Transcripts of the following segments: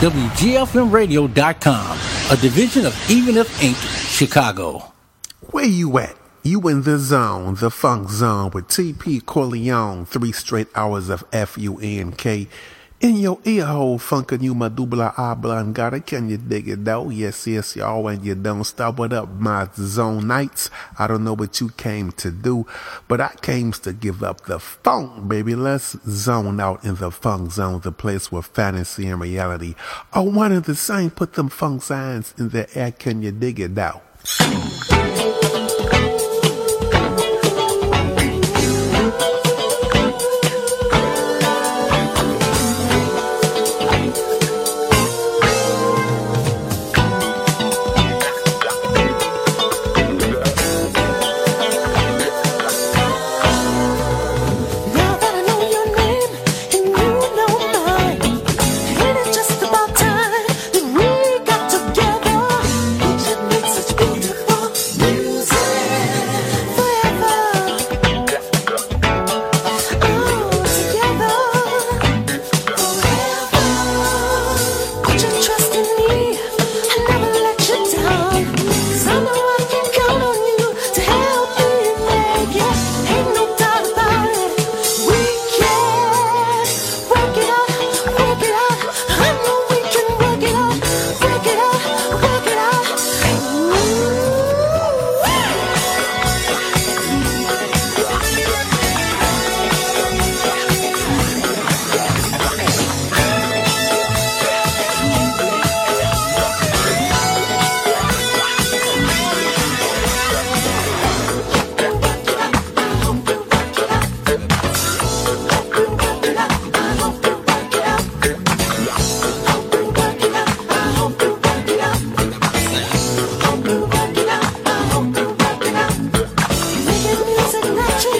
WGFMradio.com, a division of Even If Inc., Chicago. Where you at? You in the zone, the funk zone, with T.P. Corleone, 3 straight hours of F.U.N.K. In your ear hole, funkin' you, my dubla oblongata. Can you dig it though? Yes, yes, y'all, and you don't stop. What up, my zone nights? I don't know what you came to do, but I came to give up the funk, baby. Let's zone out in the funk zone, the place where fantasy and reality are one and the same. Put them funk signs in the air. Can you dig it though? Don't you know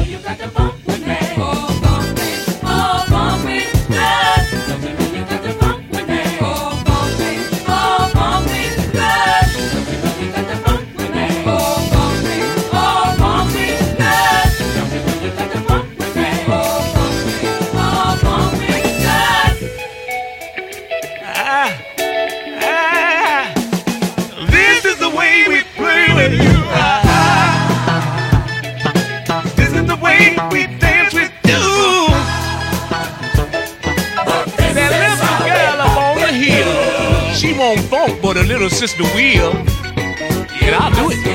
you got to bump with me? Oh, bump me. little sister will, and I'll do it. Guarantee.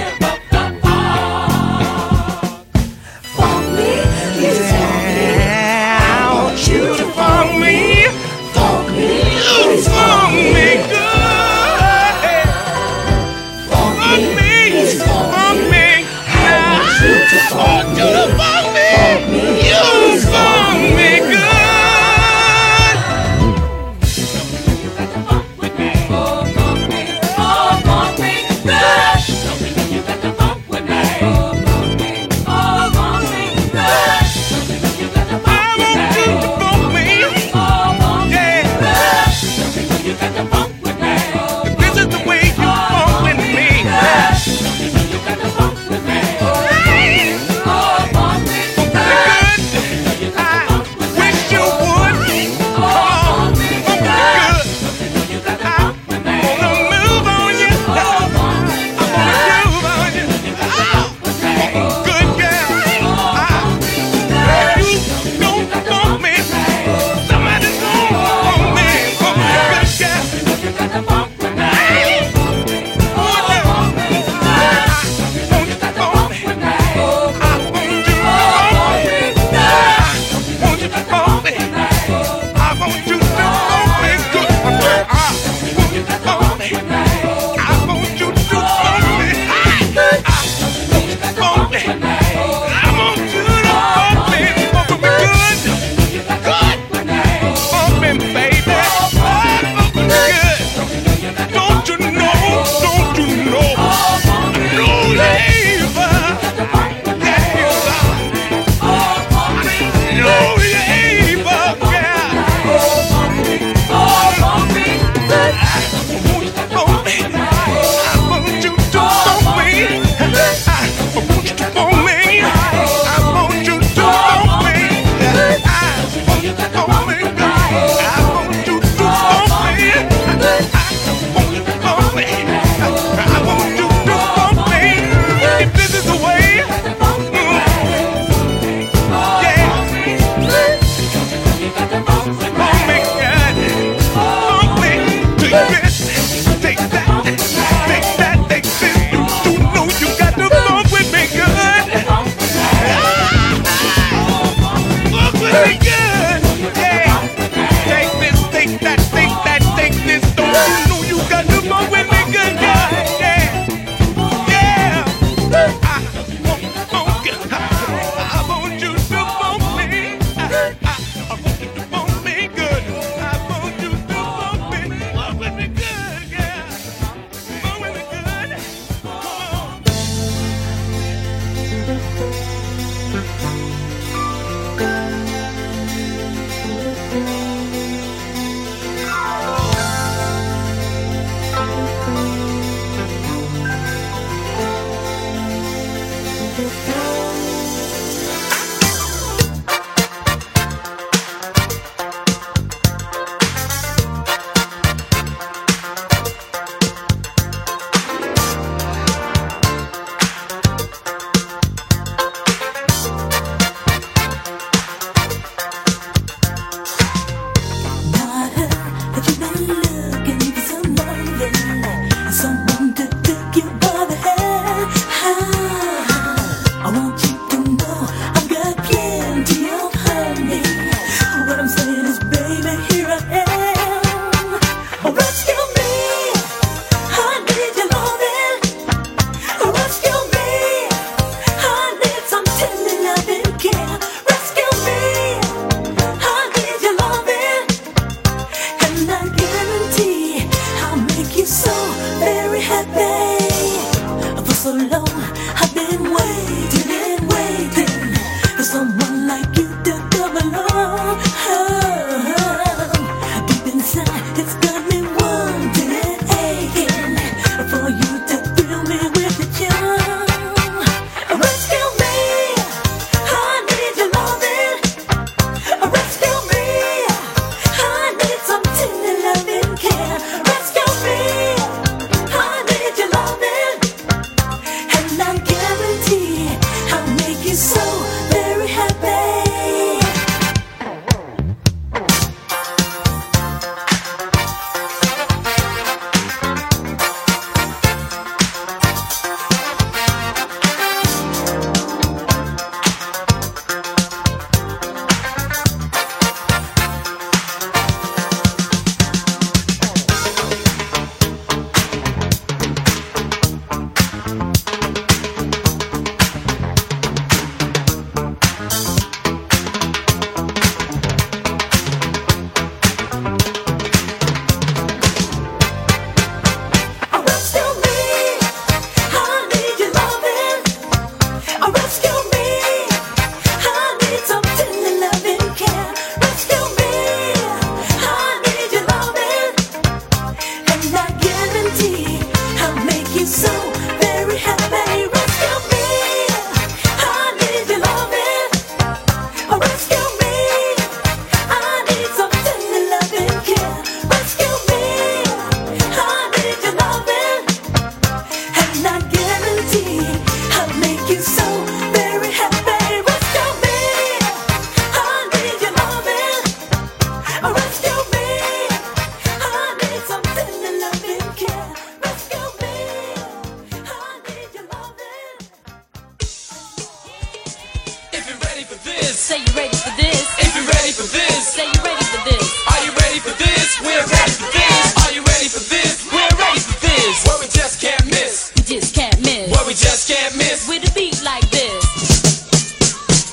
Say you ready for this. If you're ready for this. Say you ready for this. Are you ready for this? We're ready for this. Are you ready for this? We're ready for this. What we just can't miss. We just can't miss. What we just can't miss. With a beat like this.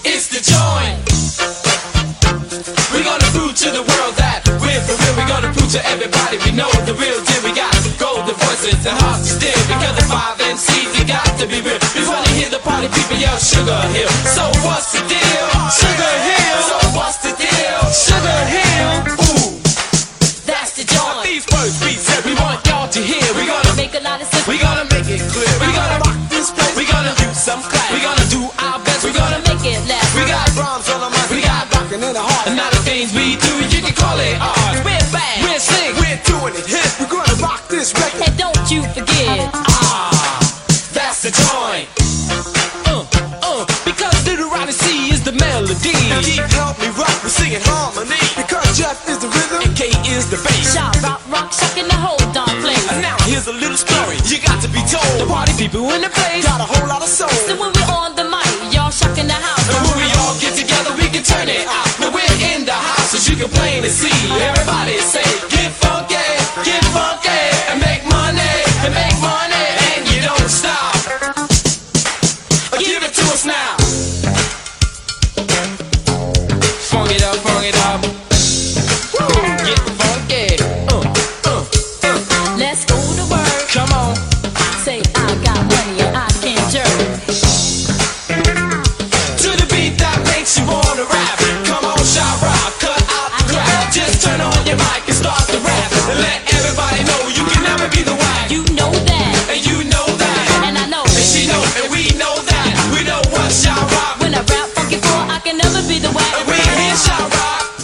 It's the joint. We're gonna prove to the world that we're for real. We're gonna prove to everybody we know the real deal. We got golden voices and hearts to steal. Because the five MCs, you got to be real. Before they hear the party, people yell Sugar Hill. So what's the deal? Sugar Hill, so what's the deal? Sugar Hill, ooh, that's the joint. These first beats that we want y'all to hear. We're gonna make a lot of sense. We're gonna make it clear. We're gonna rock this place. We're gonna do some class. We're gonna do our best. We're gonna make it last. We got rhymes on our minds. We got rockin' in the heart. And now the things we do, you can call it art. We're back, we're sick, we're doing it hip. We're gonna rock this record. And don't you forget, that's the joint. Keep help me rock, we're singing harmony. Because Jeff is the rhythm and K is the bass. Shout, rock, shaking the whole darn place. And now here's a little story you got to be told. The party people in the place got a whole lot of soul. So when we're on the mic, y'all shaking the house. And when we all get together, we can turn it out. Now we're in the house, as you can plainly see. Everybody say, get funky, and make money, and make money, and you don't stop. Give it to us now. Funk it up, woo, get funky, let's go to work, come on, say I got money and I can jerk, to the beat that makes you wanna rap, come on shout rock, cut out the crap, just turn on your mic and start the rap, and let everybody know you can never be the whack, you know that, and I know, and she know, and we know that, we know what shout rock, when I rap funky four, I can never be the whack. Shout rock,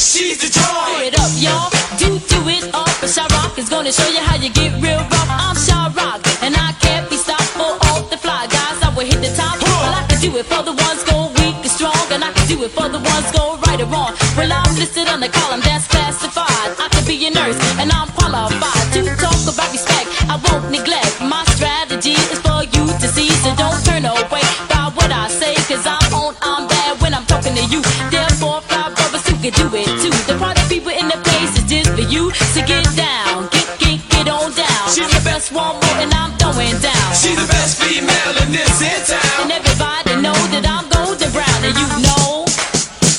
she's the joy. Do it up, y'all. Do it up. But Shout Rock is gonna show you how you get real rough. I'm Shout Rock, and I can't be stopped or off the fly, guys. I will hit the top. Well, I can do it for the ones go weak and strong, and I can do it for the ones go right or wrong. Well, I'm listed on the column that's classified. I can be a nurse, and I'm qualified to talk about respect. I won't neglect. My strategy is for you to see, so don't turn away by what I say, 'cause I'm bad when I'm talking to you. Therefore, five brothers who can do it too. The party people in the place is just for you. So get down, get on down. She's the best one more and I'm throwing down. She's the best female in this here town. And everybody know that I'm golden brown. And you know,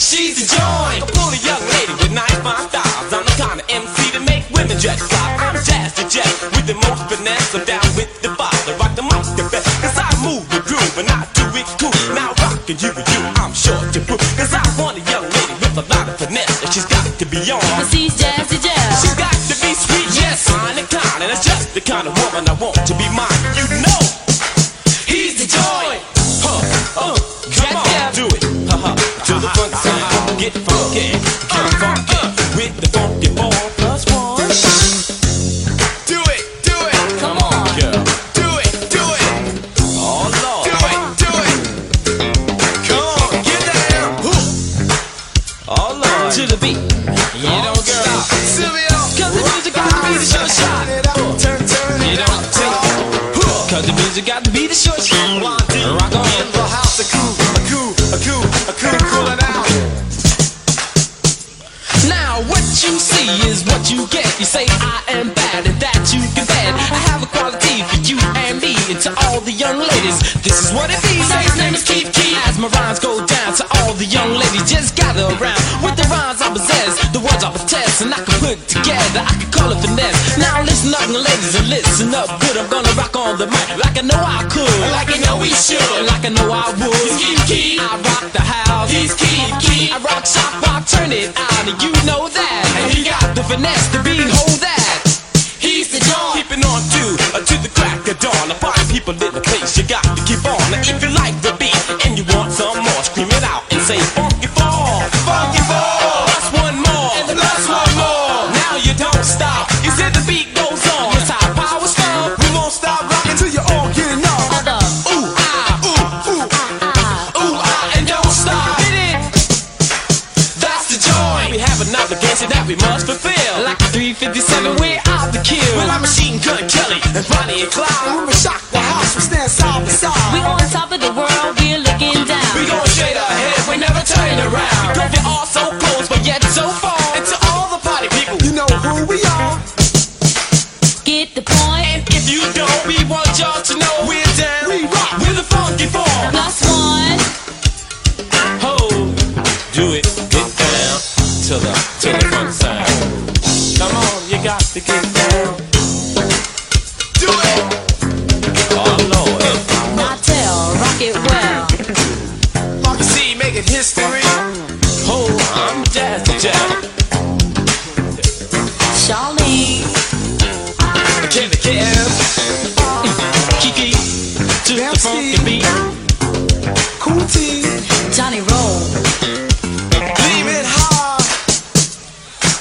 she's a joy. I'm a young lady with nice fine styles. I'm the kind of MC to make women dress fly. I'm Jazz to Jet with the most finesse. I'm down with the father, rock the mic the best. 'Cause I move the groove and I do it cool. Now rockin' you with you, I'm sure to prove. 'Cause I want a young lady with a lot of finesse, and she's got to be on. But she's Jazzy Jazz. She's got to be sweet, yes, fine and kind, and it's just the kind of woman I want to be mine. You know, he's the joy. Come on, do it. To the funk sound, get funky, get funky with the funky 4+1. Got to be the short shot. Rock on in the house, a cool, cool it out. Now what you see is what you get. You say I am bad, and that you can bet. I have a quality for you and me, and to all the young ladies, this is what it be. Say his name is Keith Key. As my rhymes go down, to all the young ladies, just gather around. With the rhymes I possess, the words I protest, and I can put together, I can call it finesse. Now listen up, ladies, and listen up good. I'm gonna rock on the mic like I know I could, like I know we should, like I know I would. He's Keith Key. I rock the house. He's Keith Key. I rock, shop, rock, turn it out, and you know that. And he got the finesse to be hold that. He's the John. Keeping on to the crack of dawn. The five people in the place, you got to keep on. Now if you like the beat and you want some more, scream it out and say funky four, funky four. That's one more, and that's one more. Now you don't stop. You see the beat goes on. It's our power stomp. We won't stop rocking till you all get enough. Ooh ah, ooh ooh, ooh ah, and don't stop. Hit it. That's the joy. We have an obligation that we must fulfill. Like a 357, we're out to kill. Well, I'm Machine Gun Kelly and Bonnie and Clyde. We're gonna shock the house. We stand side by side. We on top of the world. We're looking down. We going straight ahead. to the funky beat. Cool T, Johnny Roll. Leave it hard.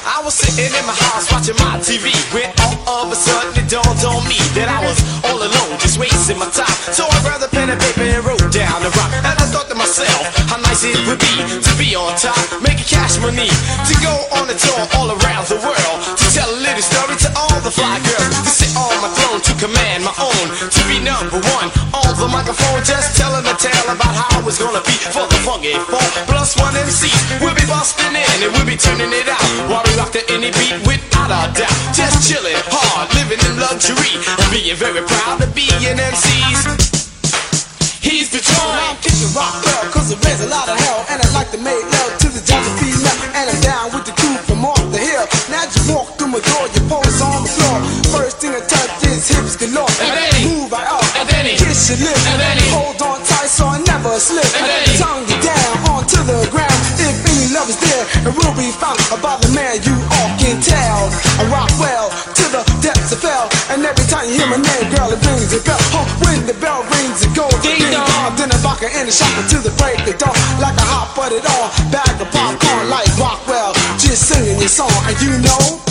I was sitting in my house watching my TV when all of a sudden it dawned on me that I was all alone, just wasting my time. So I grabbed a pen and paper and wrote down a rhyme. And I thought to myself, how nice it would be to be on top, making cash money, to go on a tour all around the world, to tell a little story to all the fly girls, to sit on my throne, to command my own, to be number one on the microphone, just telling a tale about how it's gonna be for the funky four plus one MCs. We'll be busting in and we'll be turning it out while we rock to any beat without a doubt. Just chilling hard, living in luxury, and being very proud to be an MCs. He's the drum. Kick the rock bell, cause it rains a lot of hell, and I like to make love to the jungle female, and I'm down with the crew from off the hill. Now you walk through my door, your pose on the floor. First thing I touch is hips galore, and then he move right up, and then he kiss your lips, and then he hold on tight so I never slip, and then he tongue you down onto the ground. If any love is there, it will be found about the man you all can tell. I rock well to the depths of hell, and every time you hear my name, girl, it rings a bell. Oh, when the bell rings, it goes ding dong. Then I rock her in the shop until the break of dawn, like a hot butted on bag of popcorn, like Rockwell, just singing your song, and you know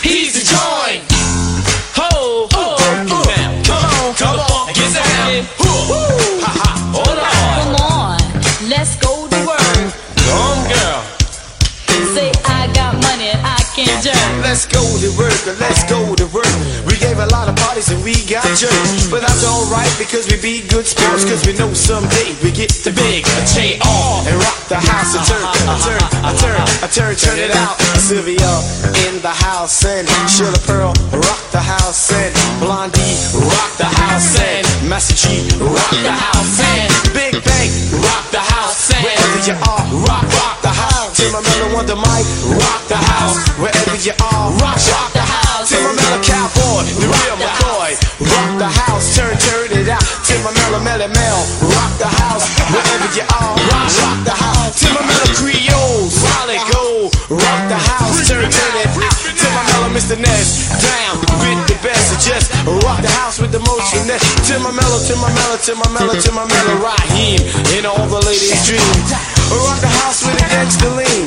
he's the joint. Ho, ho, ho, come on, get down. Ha ha, hold on. Come on, let's go to work. Come girl, say I got money, I can jerk. Let's go to work, let's go to work. Gave a lot of parties and we got jerks, but that's alright because we be good sports, cause we know someday we get the big J.R. and rock the house. I turn it out. Sylvia in the house and Sheila Pearl rock the house and Blondie rock the house and Master G rock the house and Big Bang rock the house and wherever you are rock the house. Tim Miller on the mic rock the house, wherever you are rock the house. Tim Miller cowboy, the real McCoy, rock the house, turn it out. Tim Miller, Melly Mel, rock the house, wherever you are, rock the house. Tim Miller Creoles, Raleigh Gold, rock the house, turn it out. Tim Miller, Mr. Ness, down with the best, just rock the house with the most finesse. Tim Miller, Tim Miller, Tim Miller, Tim Miller, Raheem, in all the ladies' dreams, rock the house with an extra lean.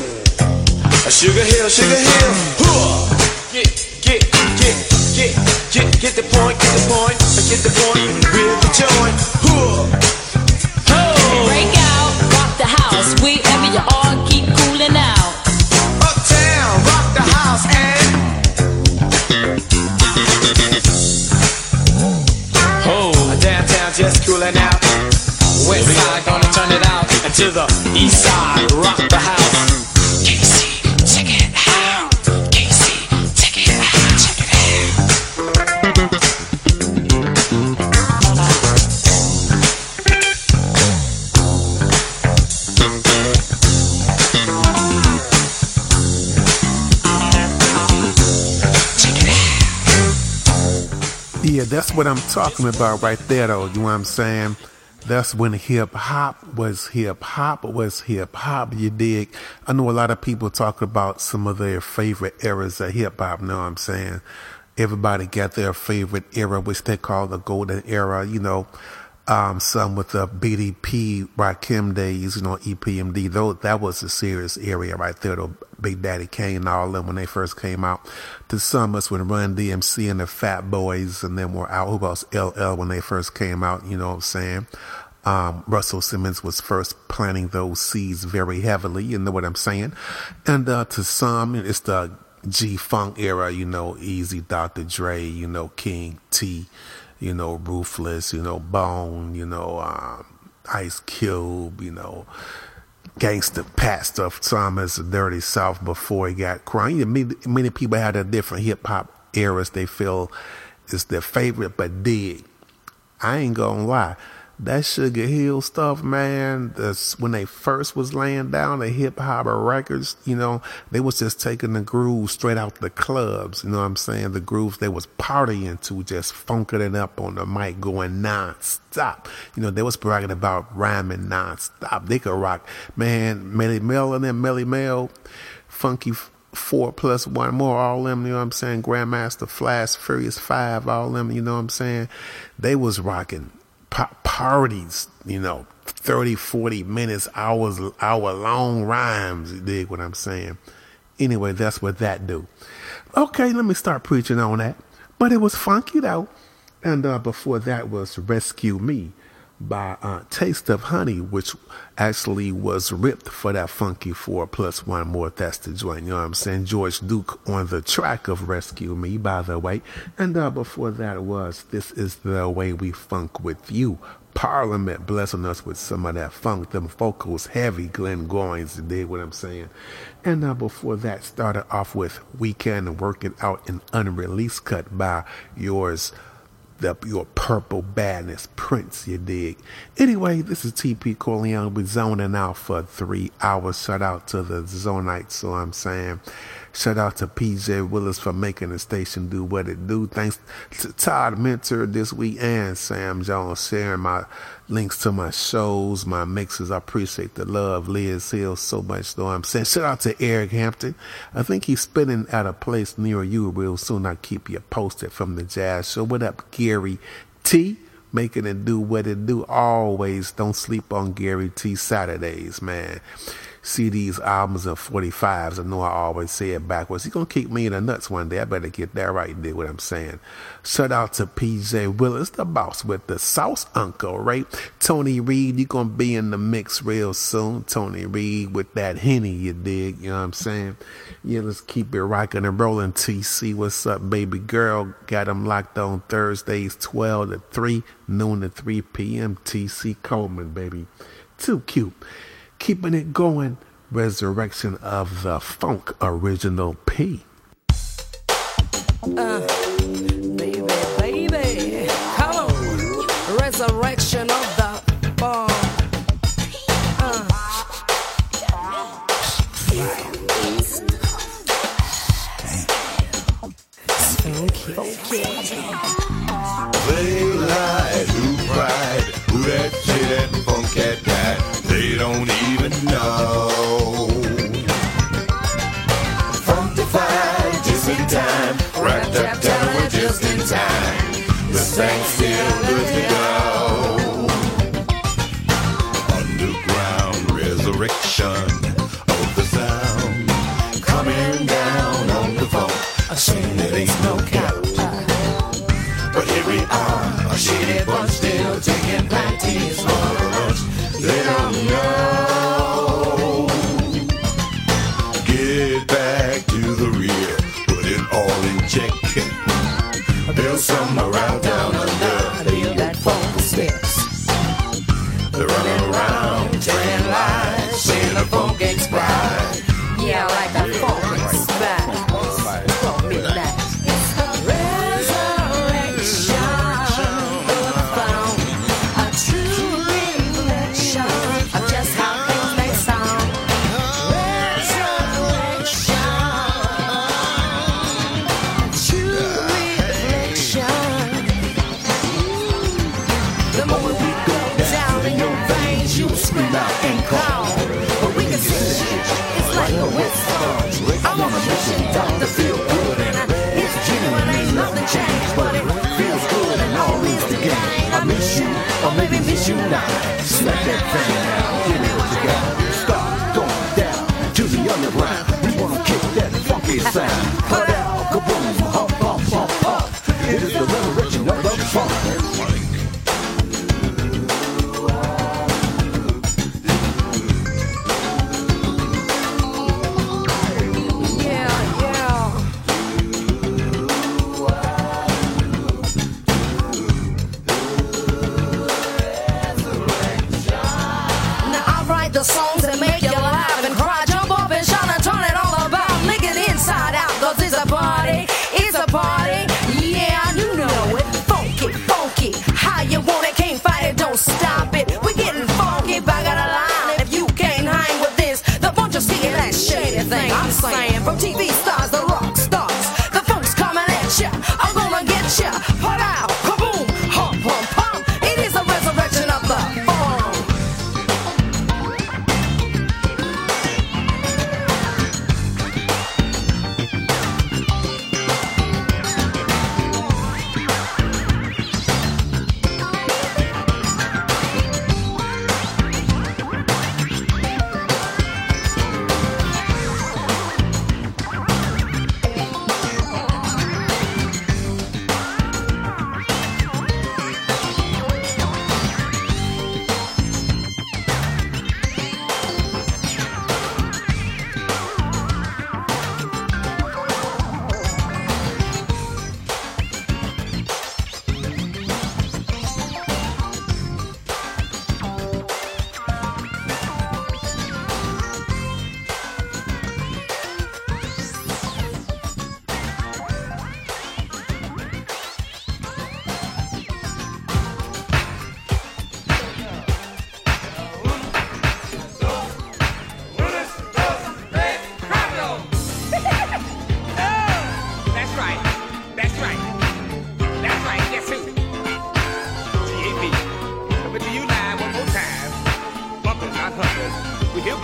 Sugar Hill, Sugar Hill, get the point, get the point, get the point, we'll be joined. Break out, rock the house, wherever you are, keep cooling out. Uptown, rock the house, and downtown just cooling out. West side gonna turn it out, and to the east side, rock the house. Yeah, that's what I'm talking about right there, though. You know what I'm saying? That's when hip-hop was hip-hop was hip-hop, you dig? I know a lot of people talk about some of their favorite eras of hip-hop, you know what I'm saying? Everybody got their favorite era, which they call the golden era, you know. Some with the BDP, Rakim days, you know, EPMD, though that was a serious area right there, though. Big Daddy Kane and all of them when they first came out. To some us when Run DMC and the Fat Boys and them were out. Who else? LL when they first came out, you know what I'm saying? Russell Simmons was first planting those seeds very heavily, you know what I'm saying? And to some, it's the G-Funk era, you know, Easy, Dr. Dre, you know, King T, you know, Ruthless, you know, Bone, you know, Ice Cube, you know, gangster Pat stuff. Thomas, the Dirty South before he got crying. Many people had a different hip hop eras they feel is their favorite, but dig. I ain't gonna lie. That Sugar Hill stuff, man, when they first was laying down the hip hop records, you know, they was just taking the grooves straight out the clubs, you know what I'm saying? The grooves they was partying to, just funking it up on the mic, going non-stop. You know, they was bragging about rhyming non-stop. They could rock, man, Melly Mel and them, Melly Mel, Funky 4+1 more, all them, you know what I'm saying? Grandmaster Flash, Furious 5, all them, you know what I'm saying? They was rocking parodies, 30, 40 minutes, hours, hour-long rhymes. You dig what I'm saying? Anyway, that's what that do. Okay, let me start preaching on that. But it was funky, though. And before that was Rescue Me by Taste of Honey, which actually was ripped for that Funky 4+1 more. That's the joint, you know what I'm saying? George Duke on the track of Rescue Me, by the way. And before that was This Is The Way We Funk With You, Parliament, blessing us with some of that funk, them vocals heavy, Glenn Goins, you dig what I'm saying? And before that, started off with We Can Work It Out, an unreleased cut by your purple badness, Prince, you dig? Anyway, this is TP Corleone. We're zoning out for 3 hours. Shout out to the Zonites, so I'm saying. Shout out to P.J. Willis for making the station do what it do. Thanks to Todd Mentor this week and Sam Jones sharing my links to my shows, my mixes. I appreciate the love. Liz Hill so much, though I'm saying. Shout out to Eric Hampton. I think he's spinning at a place near you real soon. I'll keep you posted from the Jazz Show. What up, Gary T? Making it do what it do. Always don't sleep on Gary T Saturdays, man. CDs, albums, and 45s. I know I always say it backwards. He's going to kick me in the nuts one day. I better get that right and do what I'm saying. Shout out to P.J. Willis, the boss with the sauce, uncle, right? Tony Reed, you're going to be in the mix real soon. Tony Reed with that Henny, you dig? You know what I'm saying? Yeah, let's keep it rocking and rolling. TC, what's up, baby girl? Got him locked on Thursdays, 12 to 3, noon to 3 p.m. TC Coleman, baby. Too cute. Keeping it going, Resurrection of the Funk, Original P. Baby, baby, hello, Resurrection of the Funk. They lie, who cried, who that shit and funk at that. They don't even know. Funkified just in time, wrapped up down with just in time. The thing's still good to go. Underground resurrection of the sound, coming down on the phone. A shame that ain't no cap. But here we are, a shitty bunch still taking panties for a lunch. Let them know. Get back to the rear, put it all in check. There's some around down under, they got phone sticks. They run around, telling lies, saying the phone game's pride. Yeah, like the phone game's pride. Phone midnight. It's the resurrection of the phone, a true I'm on a mission, Dr. Feel Good, and it's genuine, ain't nothing changed, but it feels good and all leads to gain. I miss you, or maybe miss you not. Smack that thing out, give me what you got. Stop going down to the underground. We wanna kick that funky sound. Put out, kaboom, hop, hop, hop, hop. It is the resurrection of the funk. Stop it, we're getting funky back out of line. If you can't hang with this, the bunch of skinny that shady thing I'm saying, from TV stars, the rock stars, the funk's coming at ya, I'm gonna get ya. Put out, kaboom, hump, hump, hump. It is the resurrection of the funk.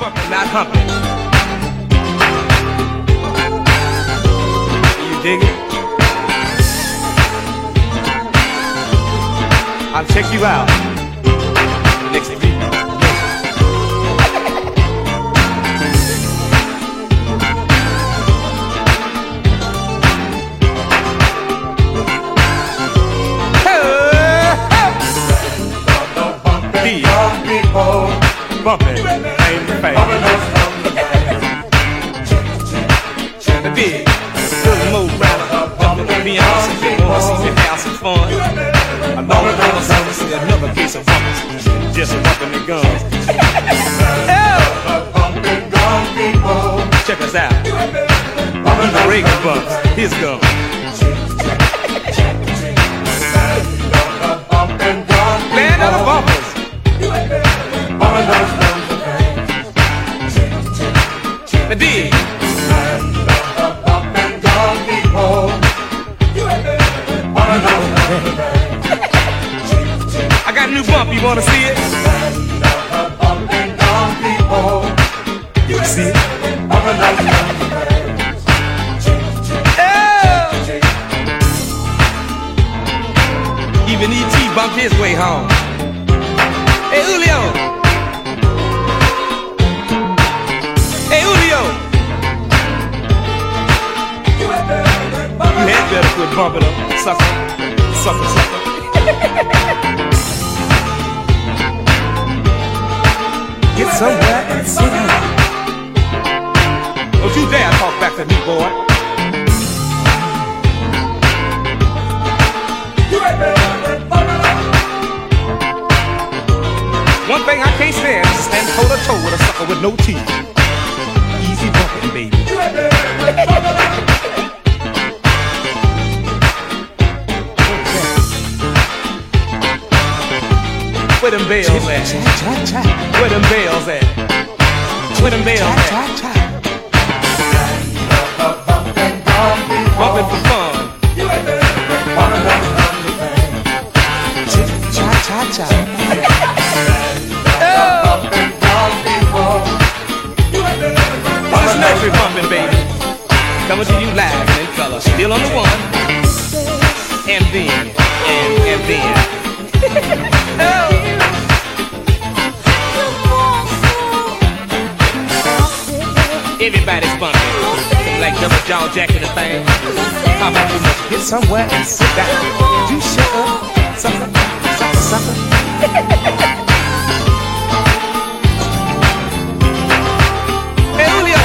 motherfucker not humping. You dig it? I'll check you out next week. Bumpin', ain't the face. The big, good move round, jumpin' with me on some big horses and have some fun. Along with all the service and another piece of fun, just bumpin' the guns. Check us out. The Reagan bumps, his gun. Land of the bumpers. The D. I got a new bump, you wanna see it? You see it? Oh. Even E.T. bumped his way home. Hey, Julio. Better quit bumping up, sucker, sucker, sucker. Get somewhere and sit down. Don't you dare talk back to me, boy. One thing I can't stand is stand toe to toe with a sucker with no teeth. Easy bumping, baby. Where them bells at? Where them bells at? Where them bells at? Bumpin' for fun. Oh! This nursery bumpin', baby. Coming to you live, and fella, still on the one. And then. Oh! Everybody's bumping, like double jaw jacking the thing. Pop out too much, get somewhere and sit down. You shut up, sucker, sucker, sucker. Hey, Julio!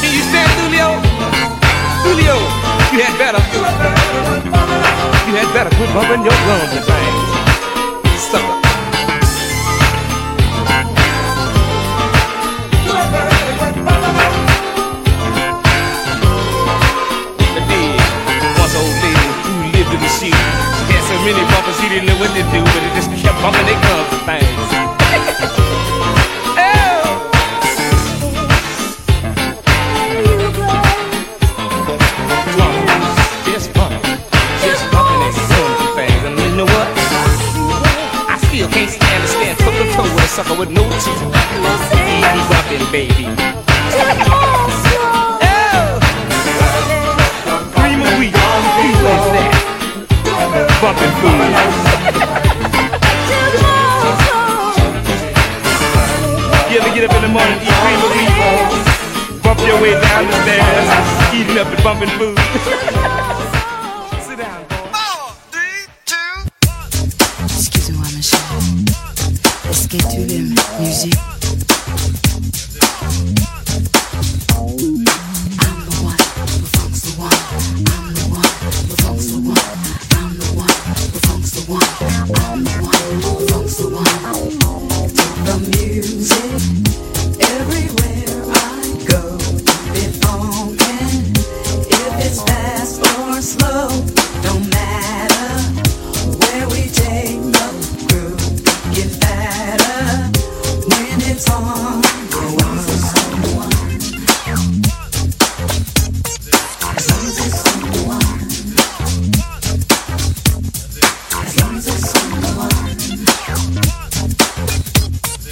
Can you stand, Julio? Julio, you had better. You had better quit bumping your lungs and things. Sucker. She had so many bumpers, she didn't know what to do, but it just kept bumping their gums and things. Oh! Bump, just bumping their gums and things. And you know what? I still can't stand to stand toe to toe with a sucker with no teeth. Easy bumping, baby. Oh! Cream of wheat, who is that? Bumpin' food. You ever get up in the morning, eat cream of wheat, bump your way down the stairs, eating up and bumpin' food. Sit down, boy. 4, 3, 2, 1. Excusez-moi, ma chère. Est-ce que tu aimes la musique? As long as there's someone.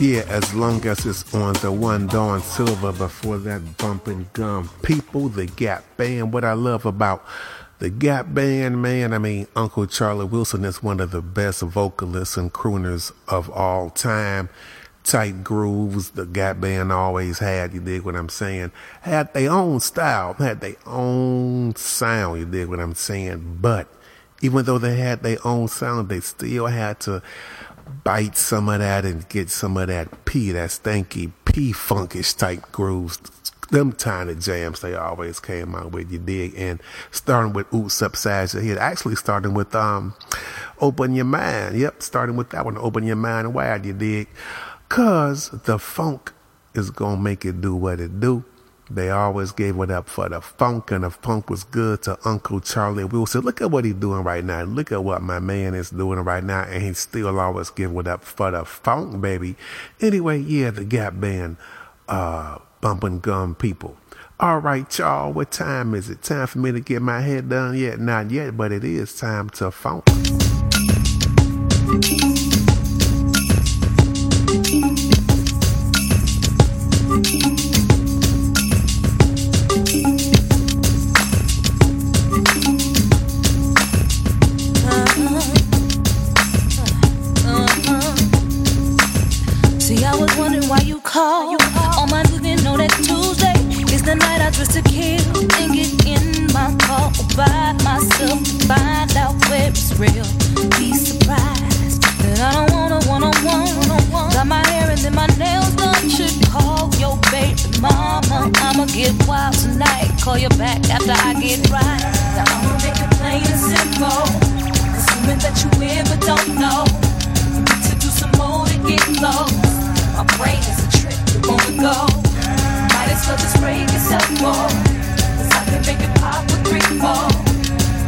Yeah, as long as it's on the one. Dawn Silver before that bumping gum. People, the Gap Band. What I love about the Gap Band, man, I mean, Uncle Charlie Wilson is one of the best vocalists and crooners of all time. Tight grooves, the Gap Band always had, you dig what I'm saying? Had their own style, had their own sound, you dig what I'm saying? But even though they had their own sound, they still had to bite some of that and get some of that P, that stanky P funkish type grooves. Them tiny jams they always came out with, you dig? And starting with Oops Upside Your Head, actually starting with Open Your Mind. Yep, starting with that one, Open Your Mind Wide, you dig? Cause the funk is gonna make it do what it do. They always gave it up for the funk, and the funk was good to Uncle Charlie Wilson. Look at what he's doing right now. Look at what my man is doing right now, and he's still always giving it up for the funk, baby. Anyway, yeah, the Gap Band, bumping gum people. All right, y'all, what time is it? Time for me to get my head done yet? Not yet, but it is time to funk. I'ma get wild tonight. Call you back after I get right. Now I'ma make it plain and simple. Assuming that you in but don't know. You need to do some more to get low. My brain is a trip, you won't go. Might as well just break yourself more. Cause I can make it pop with 3 more.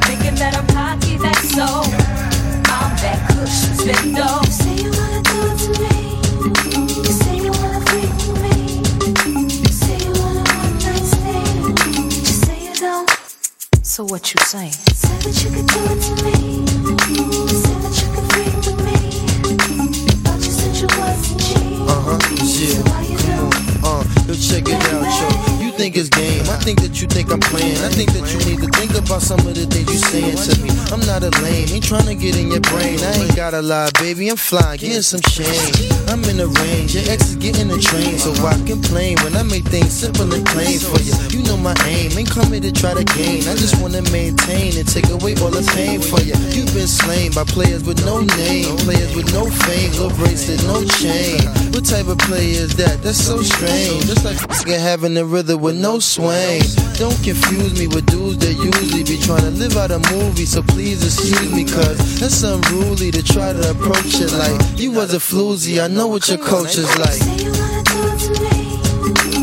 Thinking that I'm cocky, that's so. I'm that cushion's been no. You say you wanna do it to me. You say you wanna freak with me. So what you saying? Said that you could do it to me. Said that you could breathe with me. Thought you said you wasn't G. Yeah. So why you come on. Yo, check it out, yo. You think it's game. I think that you think I'm playing. I think that you need to think about some of the things you saying to me. I'm not a lame. Ain't trying to get in your brain. I ain't gotta lie, baby. I'm flying, getting some change. I'm in the range, your ex is getting a train. So I complain when I make things simple and plain for you. You know my aim, ain't come here to try to gain. I just wanna maintain and take away all the pain for you. You've been slain by players with no name, players with no fame, no bracelet, no chain. What type of player is that? That's so strange. Just like having a rhythm with no swing. Don't confuse me with dudes that usually be trying to live out a movie. So please excuse me, cause that's unruly to try to approach it like you was a floozy. I know what your coach is like. You say you wanna do it to me.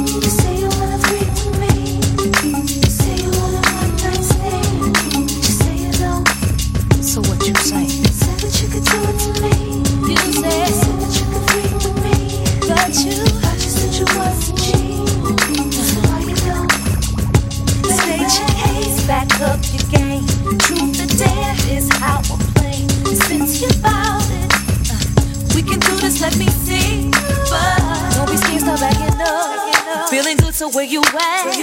You say you wanna breathe with me. You say you wanna one night stand. You say you don't. So what you say? Said that you could do it to me. You said that you could breathe with me. Got you. I just said you wasn't G. So why you don't? Stage your case, back up your game. Truth or dare is how I play. Since you bowed it. We can do this, let me see. But don't be scared, stop backing up. Feeling good, so where you at?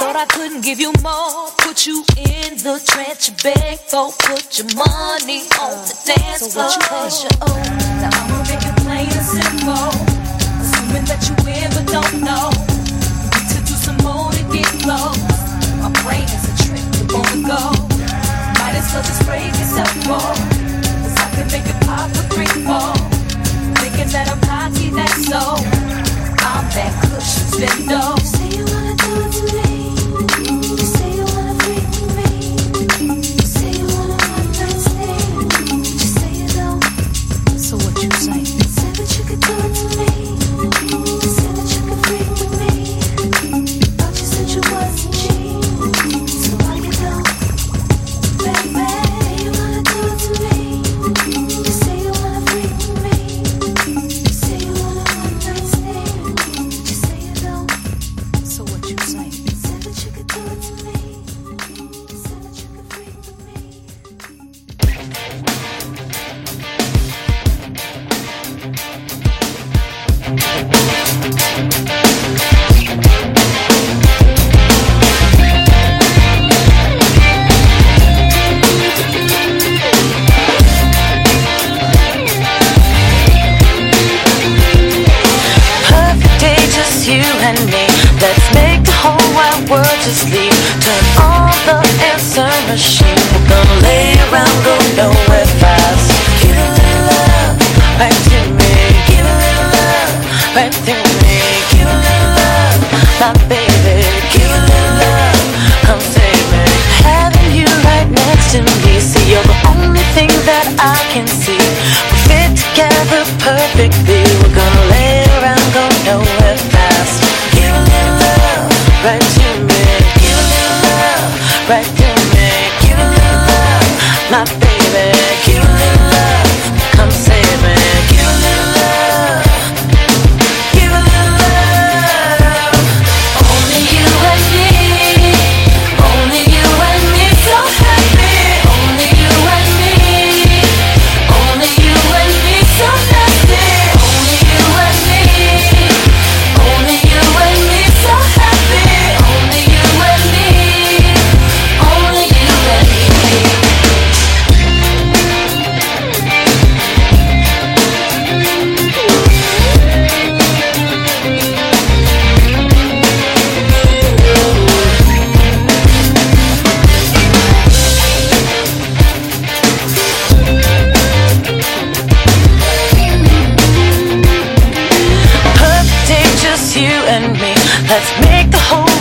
Thought I couldn't give you more. Put you in the trench, beg, go put your money on the dance floor. So what you ask your own? Now I'ma make it plain and simple. Assuming that you win but don't know. You need to do some more to get low. My brain is a trick, you won't go. Might as well just break yourself more. Cause I can make it pop for 3 more. Thinking that I'm cocky, that's so. I'm that cushion's window. You say you wanna do it to me. You say you wanna break with me. You say you wanna one night stand. You say you don't. So what you say? You said that you could do it to me. You said that you could break with me. Thought you said you wasn't G. So why you don't? Baby, say you wanna do it to me. You say you wanna break with me.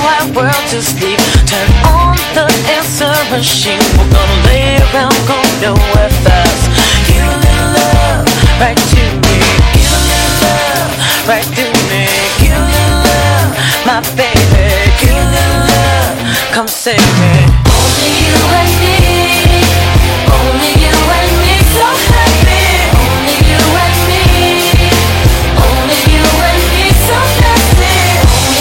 wide world to sleep. Turn on the answer machine. We're gonna lay around, go nowhere fast. Give a little love right to me. Give a little love right to me. Give a little love, my baby. Give a little love, come save me. Only you and me. Only you and me, so happy. Only you and me. Only you and me, so happy. Well,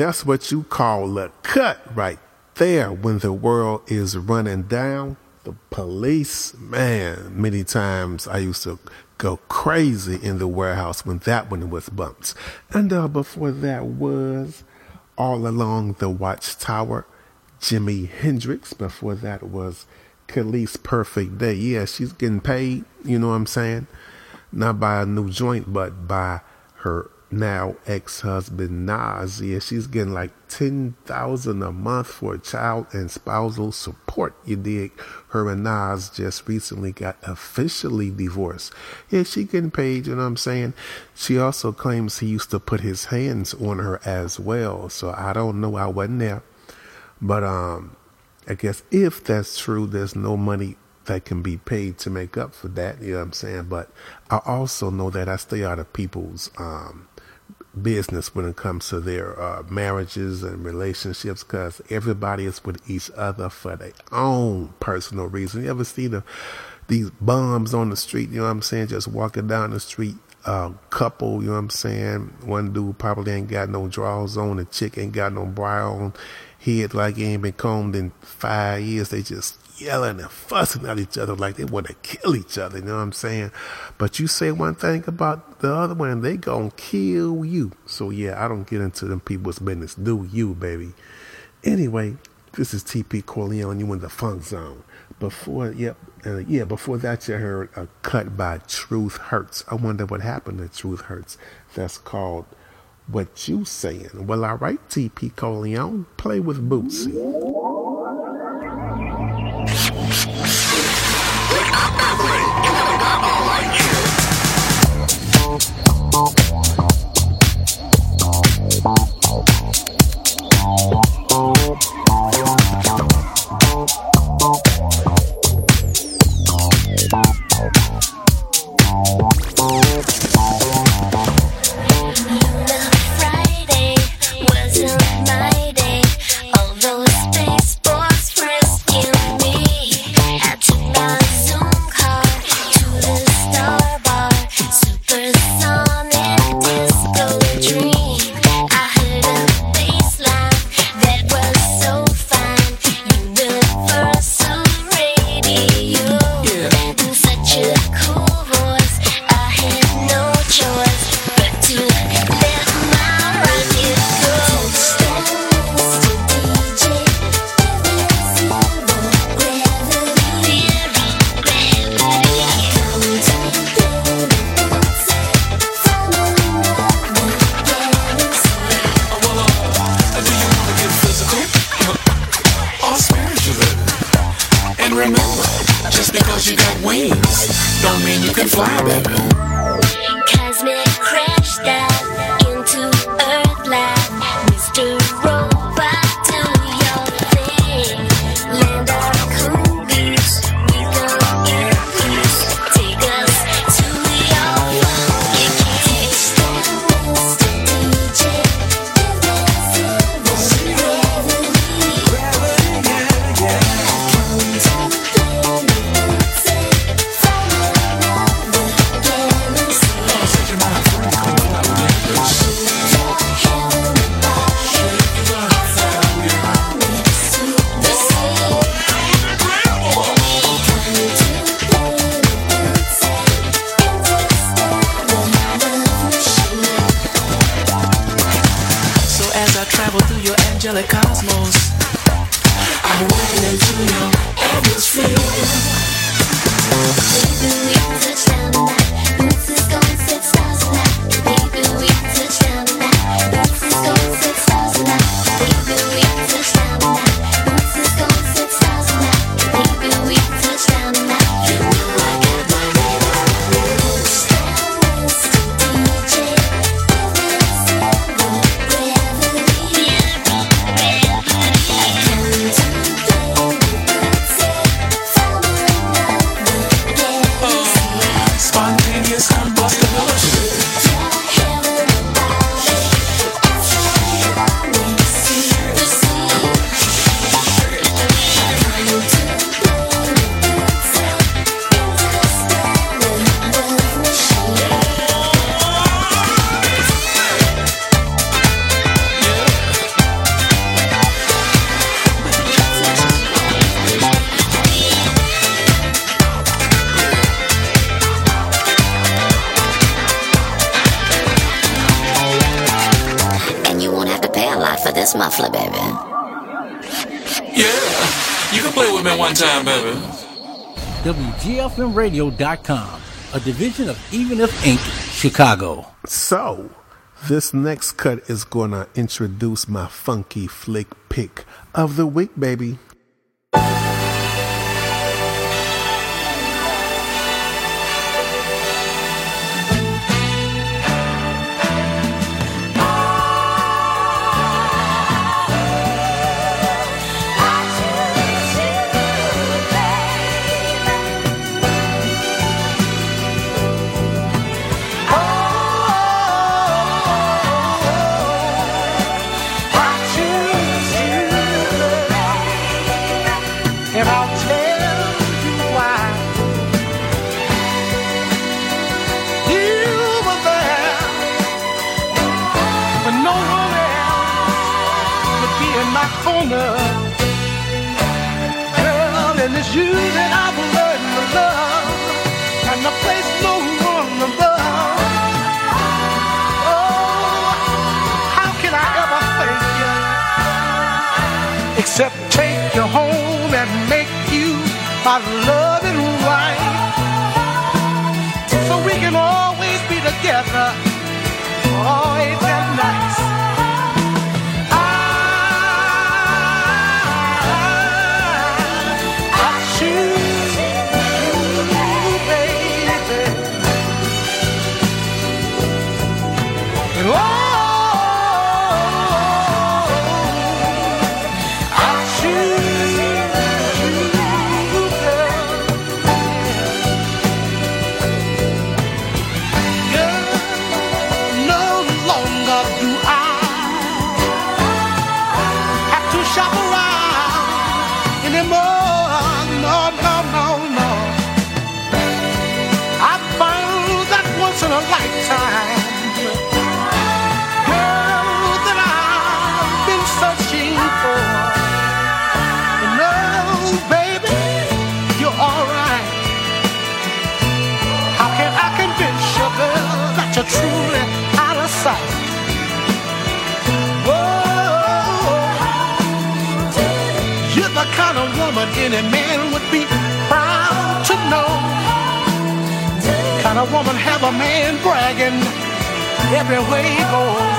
That's what you call a cut right there when the world is running down. The police, man, many times I used to go crazy in the warehouse when that one was bumped. And before that was All Along the Watchtower, Jimi Hendrix. Before that was Khalees' Perfect Day. Yeah, she's getting paid, you know what I'm saying? Not by a new joint, but by her now ex-husband Nas. Yeah, she's getting like $10,000 a month for child and spousal support, you dig? Her and Nas just recently got officially divorced. Yeah, she getting paid, you know what I'm saying? She also claims he used to put his hands on her as well, so I don't know, I wasn't there. But I guess if that's true, there's no money that can be paid to make up for that, you know what I'm saying? But I also know that I stay out of people's business when it comes to their marriages and relationships, because everybody is with each other for their own personal reason. You ever see these bums on the street, you know what I'm saying, just walking down the street, couple, you know what I'm saying, one dude probably ain't got no drawers on, the chick ain't got no bra on, head like he ain't been combed in 5 years, they just yelling and fussing at each other like they want to kill each other, you know what I'm saying? But you say one thing about the other one, they gonna kill you. So yeah, I don't get into them people's business. Do you, baby? Anyway, this is TP Corleone, you in the Funk Zone. Before that you heard a cut by Truth Hurts. I wonder what happened to Truth Hurts. That's called What You Saying. Well, all right, TP Corleone, play with Bootsy. That's my flip, baby. Yeah, you can play with me one time, baby. WGFMradio.com, a division of Even If Inc., Chicago. So, this next cut is going to introduce my funky flick pick of the week, baby. Except take you home and make you my loving wife, so we can always be together. Oh, ain't that nice? I choose you, baby. And oh, truly out of sight. Whoa, you're the kind of woman any man would be proud to know. Kind of woman have a man bragging everywhere he goes.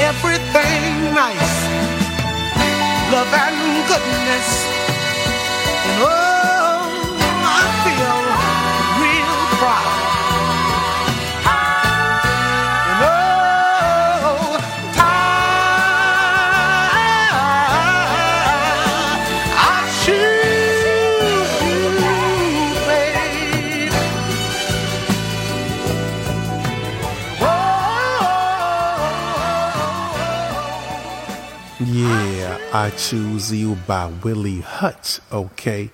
Everything nice, love and goodness, and oh, I feel real proud. And oh, I choose you, babe. Yeah, I Choose You by Willie Hutch, okay?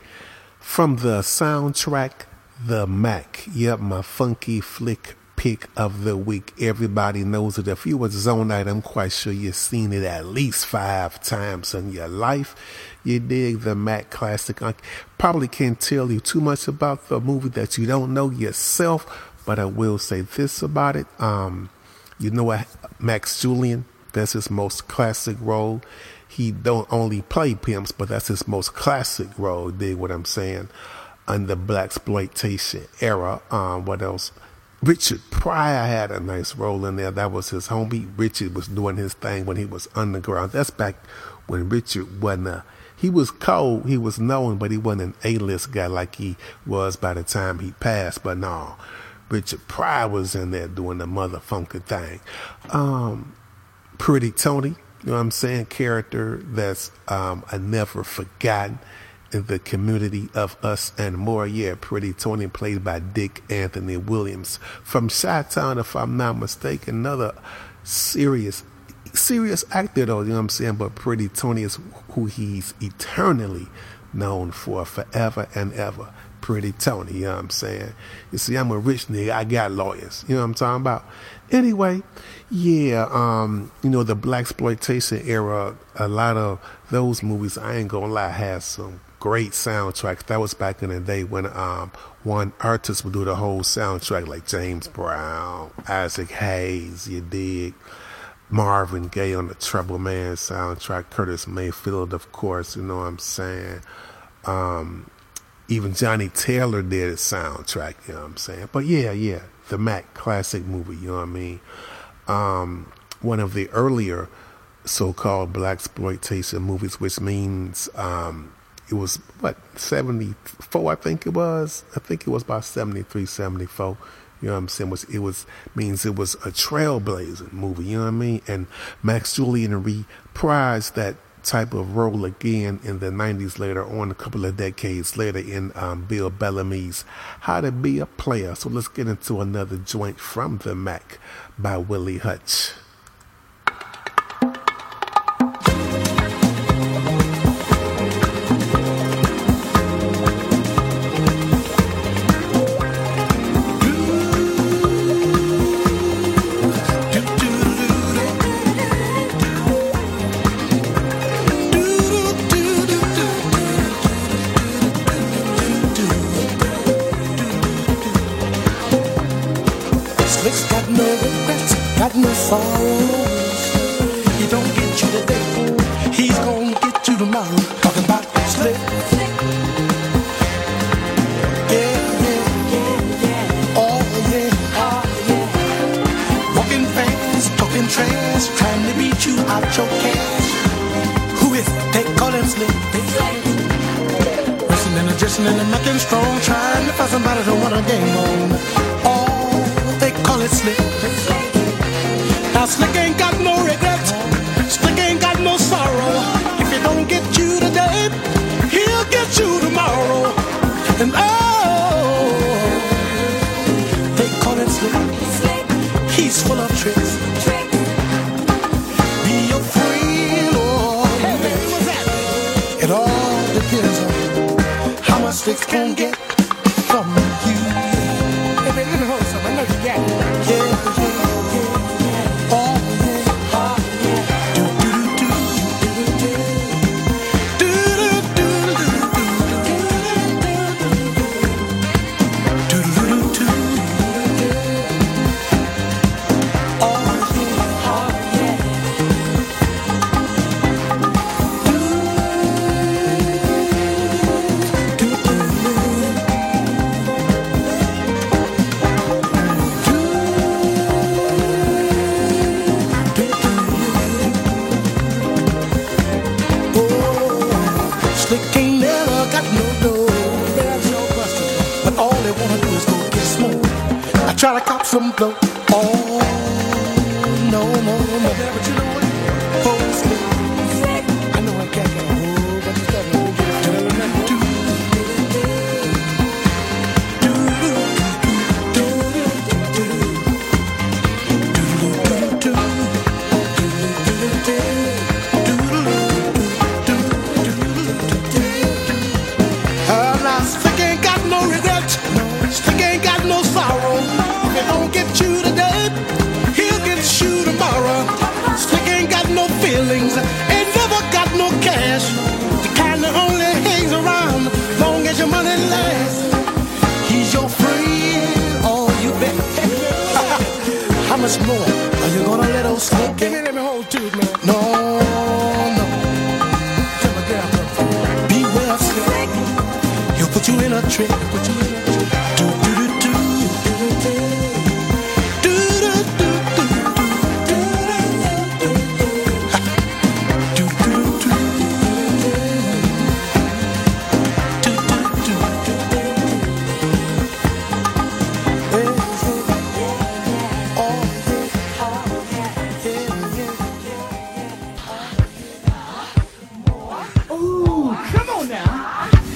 From the soundtrack, The Mac. Yep, my funky flick pick of the week. Everybody knows it. If you were zoned out, I'm quite sure you've seen it at least 5 times in your life. You dig? The Mac classic. I probably can't tell you too much about the movie that you don't know yourself, but I will say this about it. You know what? Max Julian. That's his most classic role. He don't only play pimps, but that's his most classic role. Dig what I'm saying? In the blaxploitation era. What else? Richard Pryor had a nice role in there. That was his homie. Richard was doing his thing when he was underground. That's back when Richard wasn't he was cold. He was known, but he wasn't an A-list guy like he was by the time he passed. But no, Richard Pryor was in there doing the motherfucking thing. Pretty Tony, you know what I'm saying? Character that's I never forgotten. the community of us and more. Yeah, Pretty Tony, played by Dick Anthony Williams from Chi-Town, if I'm not mistaken. Another serious actor, though, you know what I'm saying? But Pretty Tony is who he's eternally known for, forever and ever. Pretty Tony, you know what I'm saying? You see, I'm a rich nigga, I got lawyers, you know what I'm talking about? Anyway, yeah, you know, the blaxploitation era, a lot of those movies, I ain't gonna lie, had some great soundtracks. That was back in the day when one artist would do the whole soundtrack, like James Brown, Isaac Hayes, you dig? Marvin Gaye on the Trouble Man soundtrack, Curtis Mayfield, of course, you know what I'm saying? Even Johnny Taylor did a soundtrack, you know what I'm saying? But yeah, The Mac, classic movie, you know what I mean? One of the earlier so-called blaxploitation movies, which means it was, 74, I think it was? I think it was about 73, 74. You know what I'm saying? It was a trailblazing movie, you know what I mean? And Max Julian reprised that type of role again in the 90s, later on, a couple of decades later, in Bill Bellamy's How to Be a Player. So let's get into another joint from The Mac by Willie Hutch. Ooh, come on now.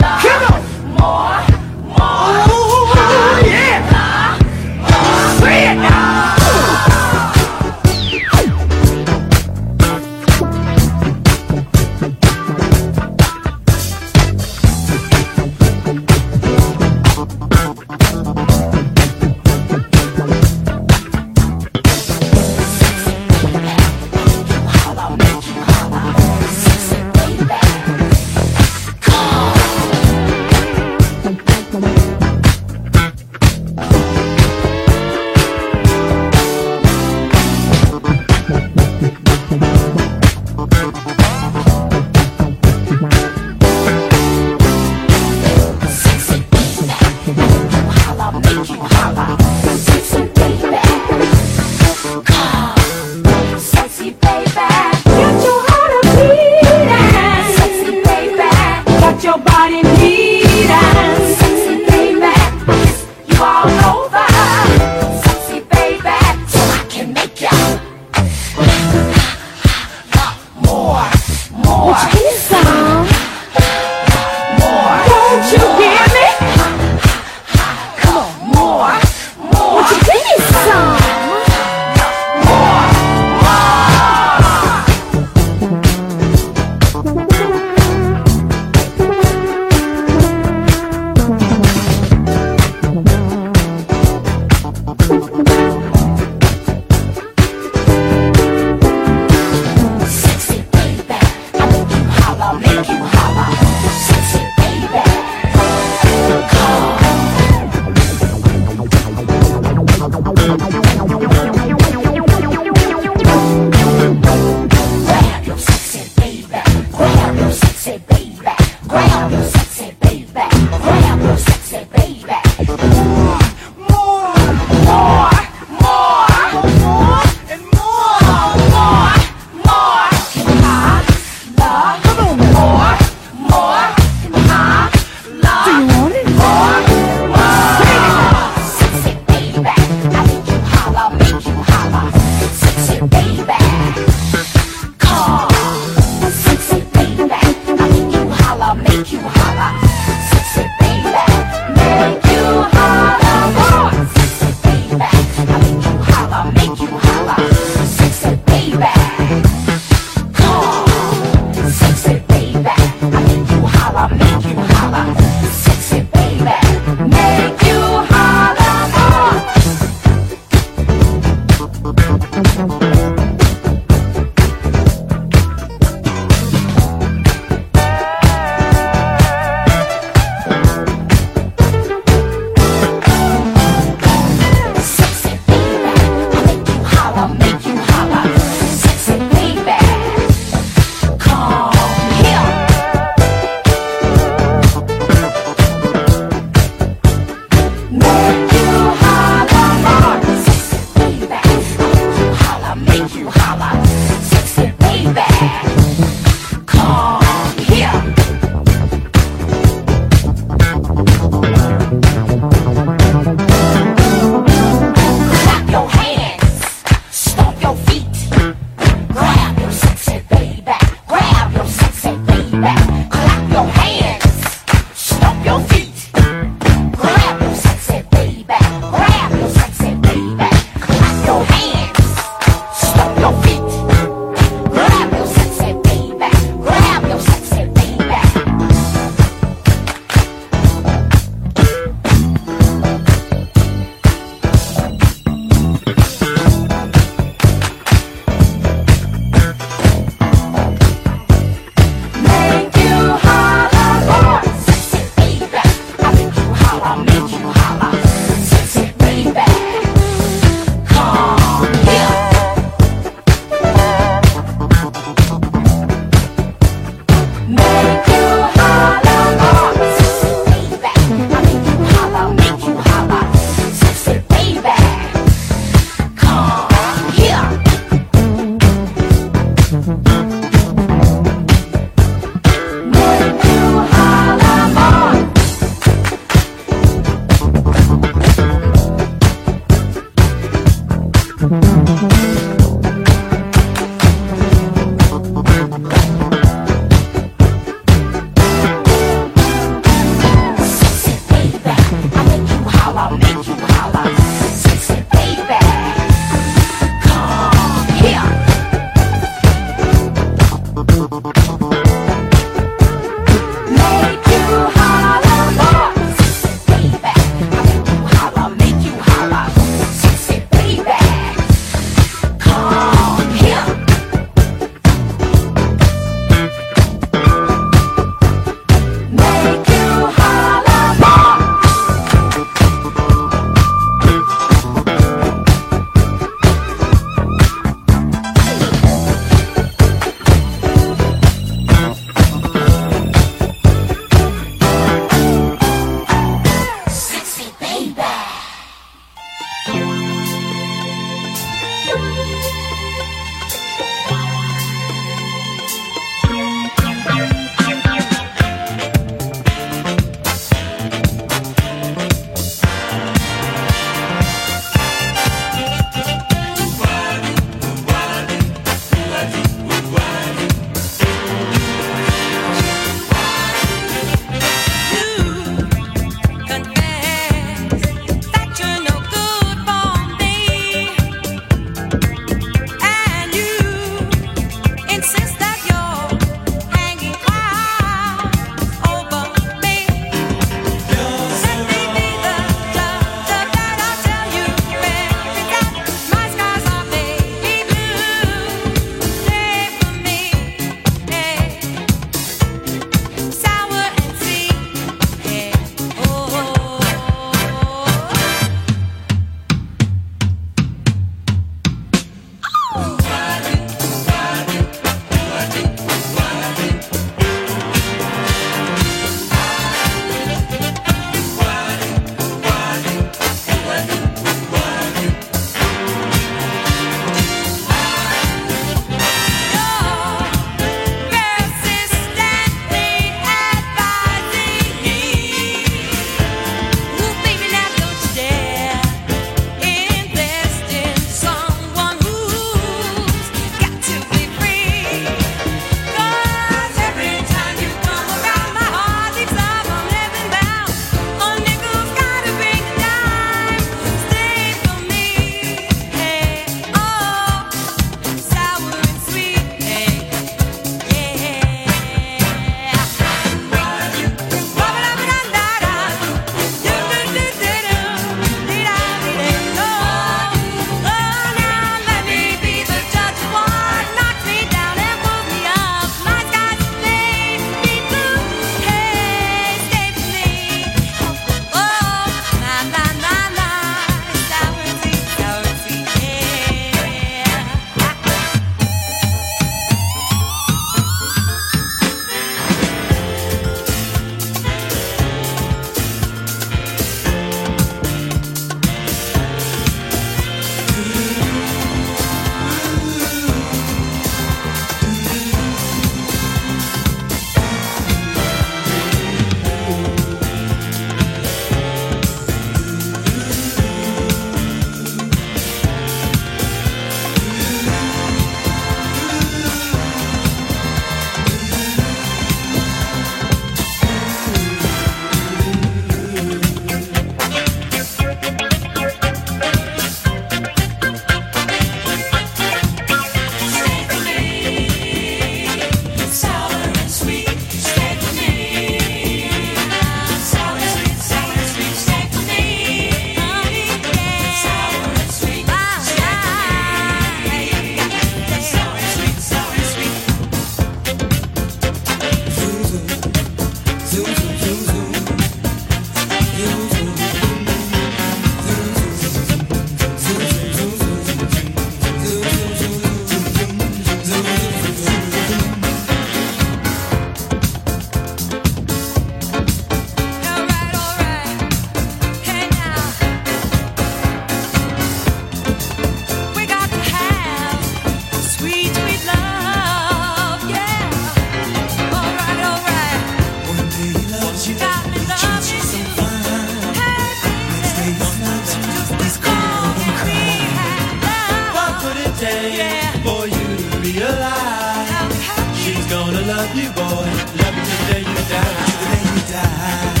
you, boy. Love you till the day you die. Till the day you die.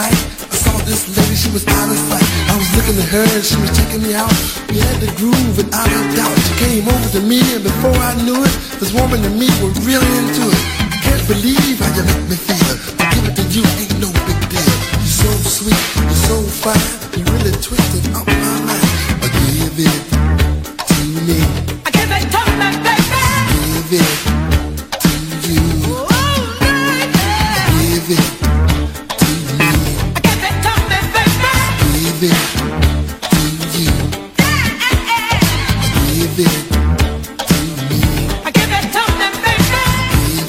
night, I saw this lady, she was out of sight. I was looking at her and she was checking me out. We had the groove and I looked out. She came over to me and before I knew it, this woman and me were really into it. I can't believe how you make me feel. I give it to you, ain't no big deal. You're so sweet, you're so fine, you really twisted up my life. I give it to me. I give it to me, baby. I give it to you. Oh, baby. I give it. I give it to you. I give it to me. I give it to me, baby. I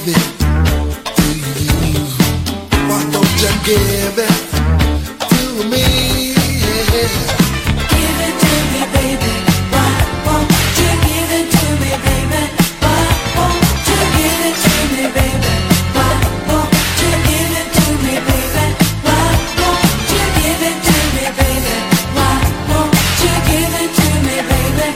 give it to you. Why don't you give it to me? Give it to me, baby. Why won't you give it to me, baby? Why won't you give it to me, baby? Why won't you give it to me, baby? Why won't you give it to me, baby?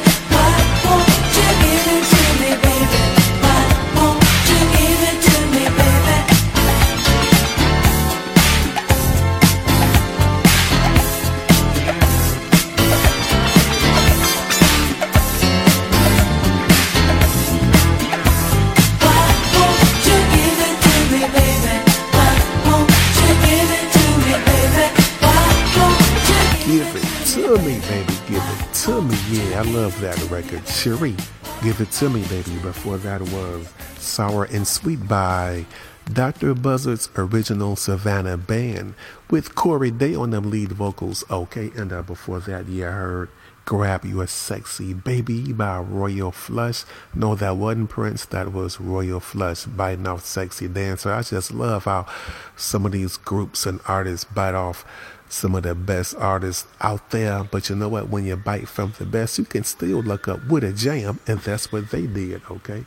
I love that record. Cherie, Give It To Me, Baby. Before that was Sour and Sweet by Dr. Buzzard's original Savannah Band with Corey Day on them lead vocals. Okay, and before that, you heard Grab Your Sexy Baby by Royal Flush. No, that wasn't Prince. That was Royal Flush biting off Sexy Dancer. I just love how some of these groups and artists bite off some of the best artists out there, but you know what, when you bite from the best, you can still look up with a jam, and that's what they did. Okay,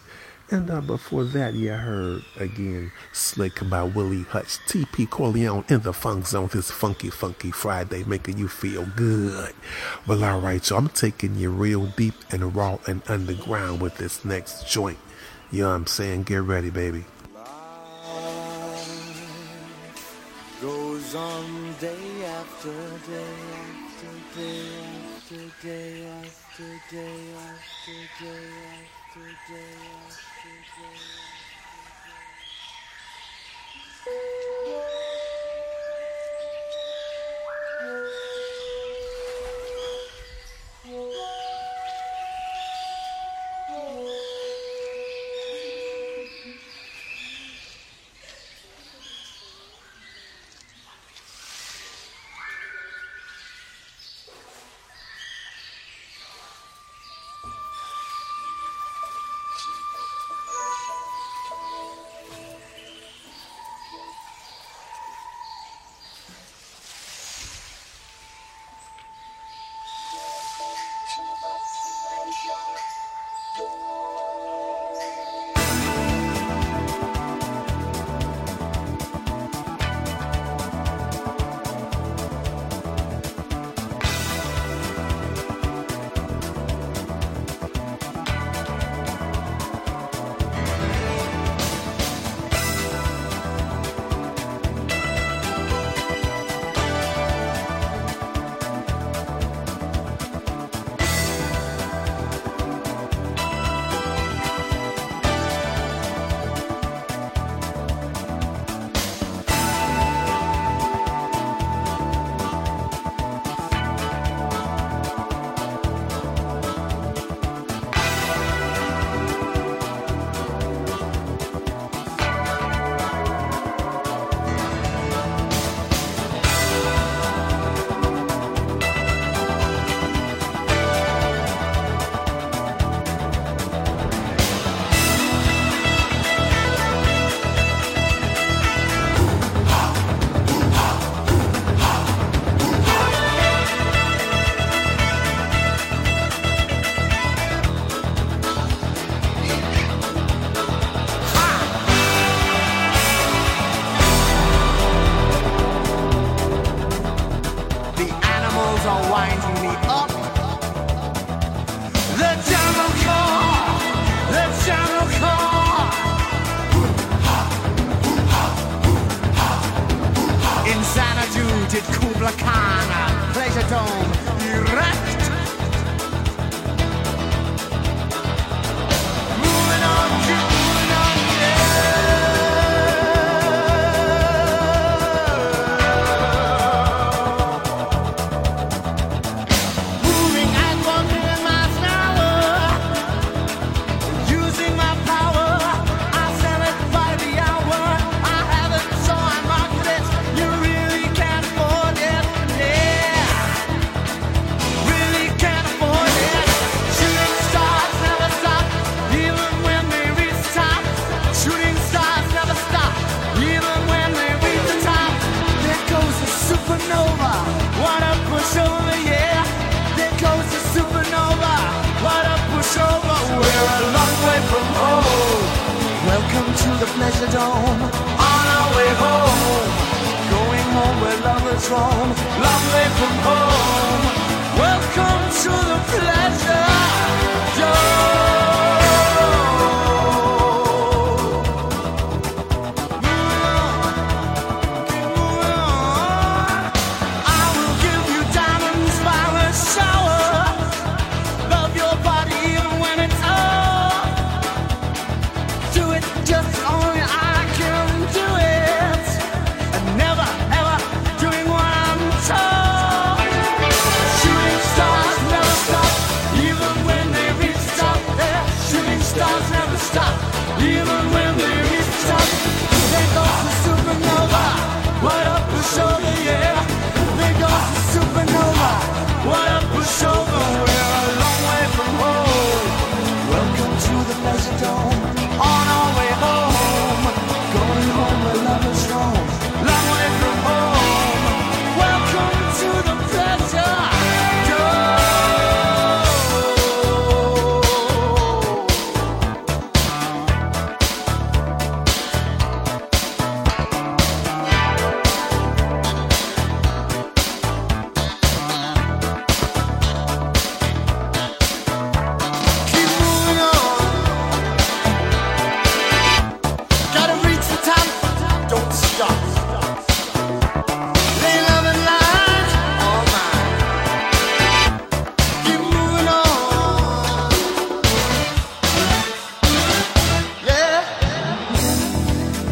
and before that, you heard again Slick by Willie Hutch, TP Corleone in the Funk Zone this funky Friday, making you feel good. Well, all right, so I'm taking you real deep and raw and underground with this next joint. You know what I'm saying? Get ready, baby. Goes on day after day after day after day after day after day after day after day after day. Dude. Americana, Pleasure Dome, erect. Moving on, moving on, yeah. Moving at 1 million miles an hour, using my power, I sell it by the hour. I have it, so I market it. You really can't afford it, yeah. Really can't afford it. Shooting stars never stop, even when they reach the top. Shooting stars never stop, even when they reach the top. There goes the supernova, what a pushover, yeah. There goes the supernova, what a pushover. We're a long way from home. Welcome to the Pleasure Dome. On our way home, going home where lovers roam. Long way from home. Welcome to the Pleasure Dome. Keep moving on. I will give you diamonds by the shower. Love your body even when it's old. Do it, just only I can do it. And never, ever doing what I'm told. Shooting stars never stop, even when they reach the top. Their shooting stars never stop, even when they reach the top. There goes the supernova, what a pushover, yeah. There goes the supernova, what a pushover. We're a long way from home. Welcome to the Pleasure Dome. On our way home, going home where lovers roam. Long way from home. Welcome to the Pleasure Dome. Keep moving on. Gotta reach the top. Don't stop. Lay love and light all night. Keep moving on. Yeah. Shooting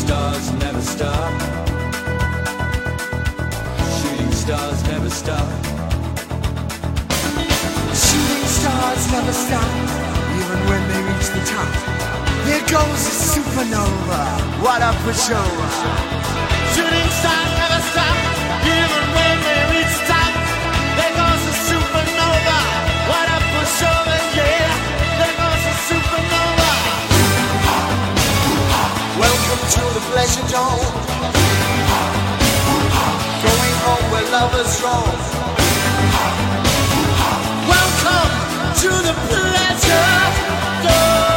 stars never stop. Shooting stars never stop. Shooting stars never stop, even when they reach the top. There goes the supernova, what a pushover. Shooting stars never stop, even when they reach the top. There goes the supernova, what a pushover, yeah. There goes the supernova. Welcome to the Pleasure Dome. Going home where lovers roam. Welcome to the Pleasure Dome.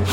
The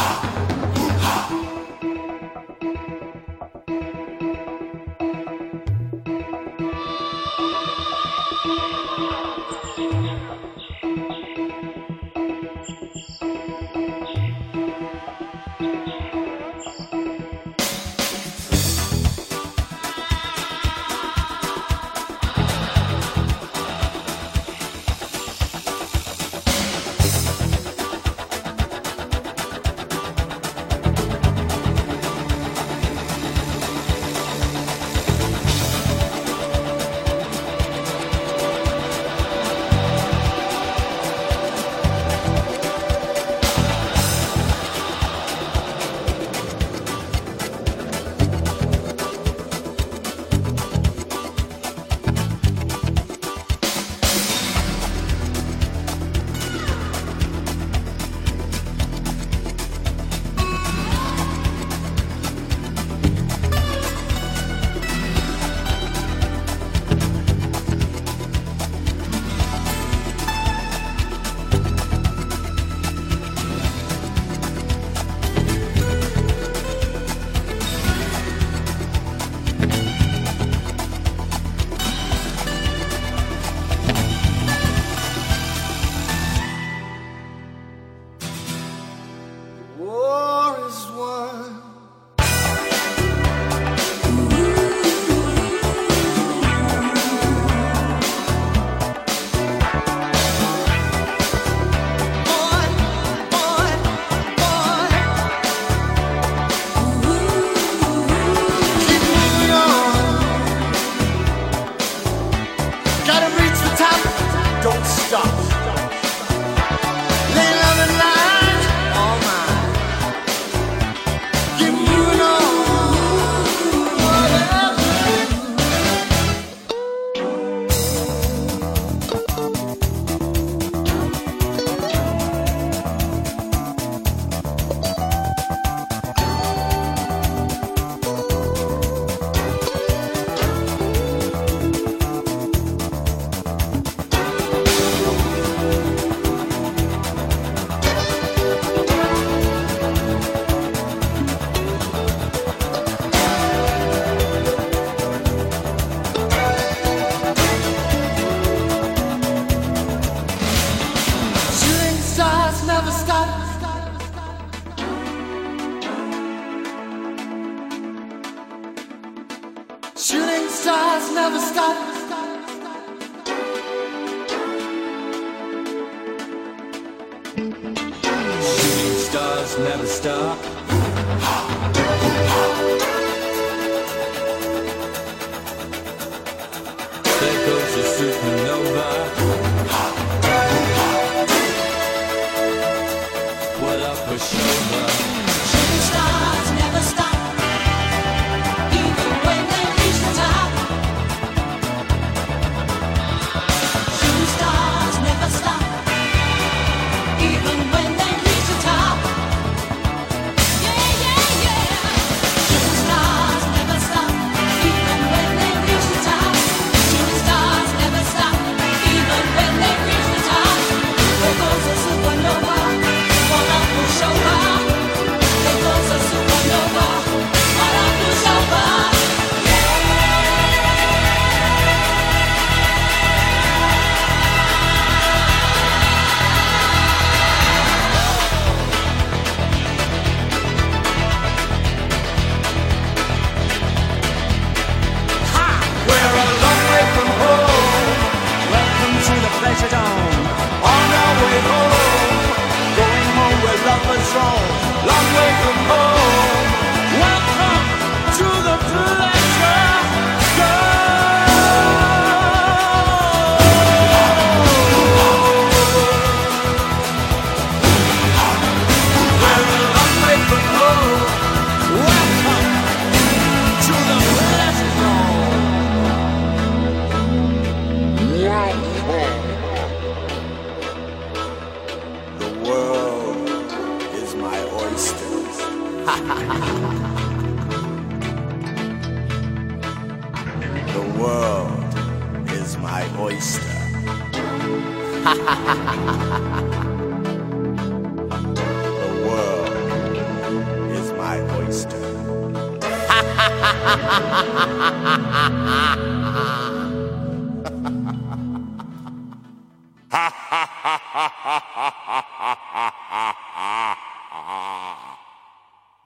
world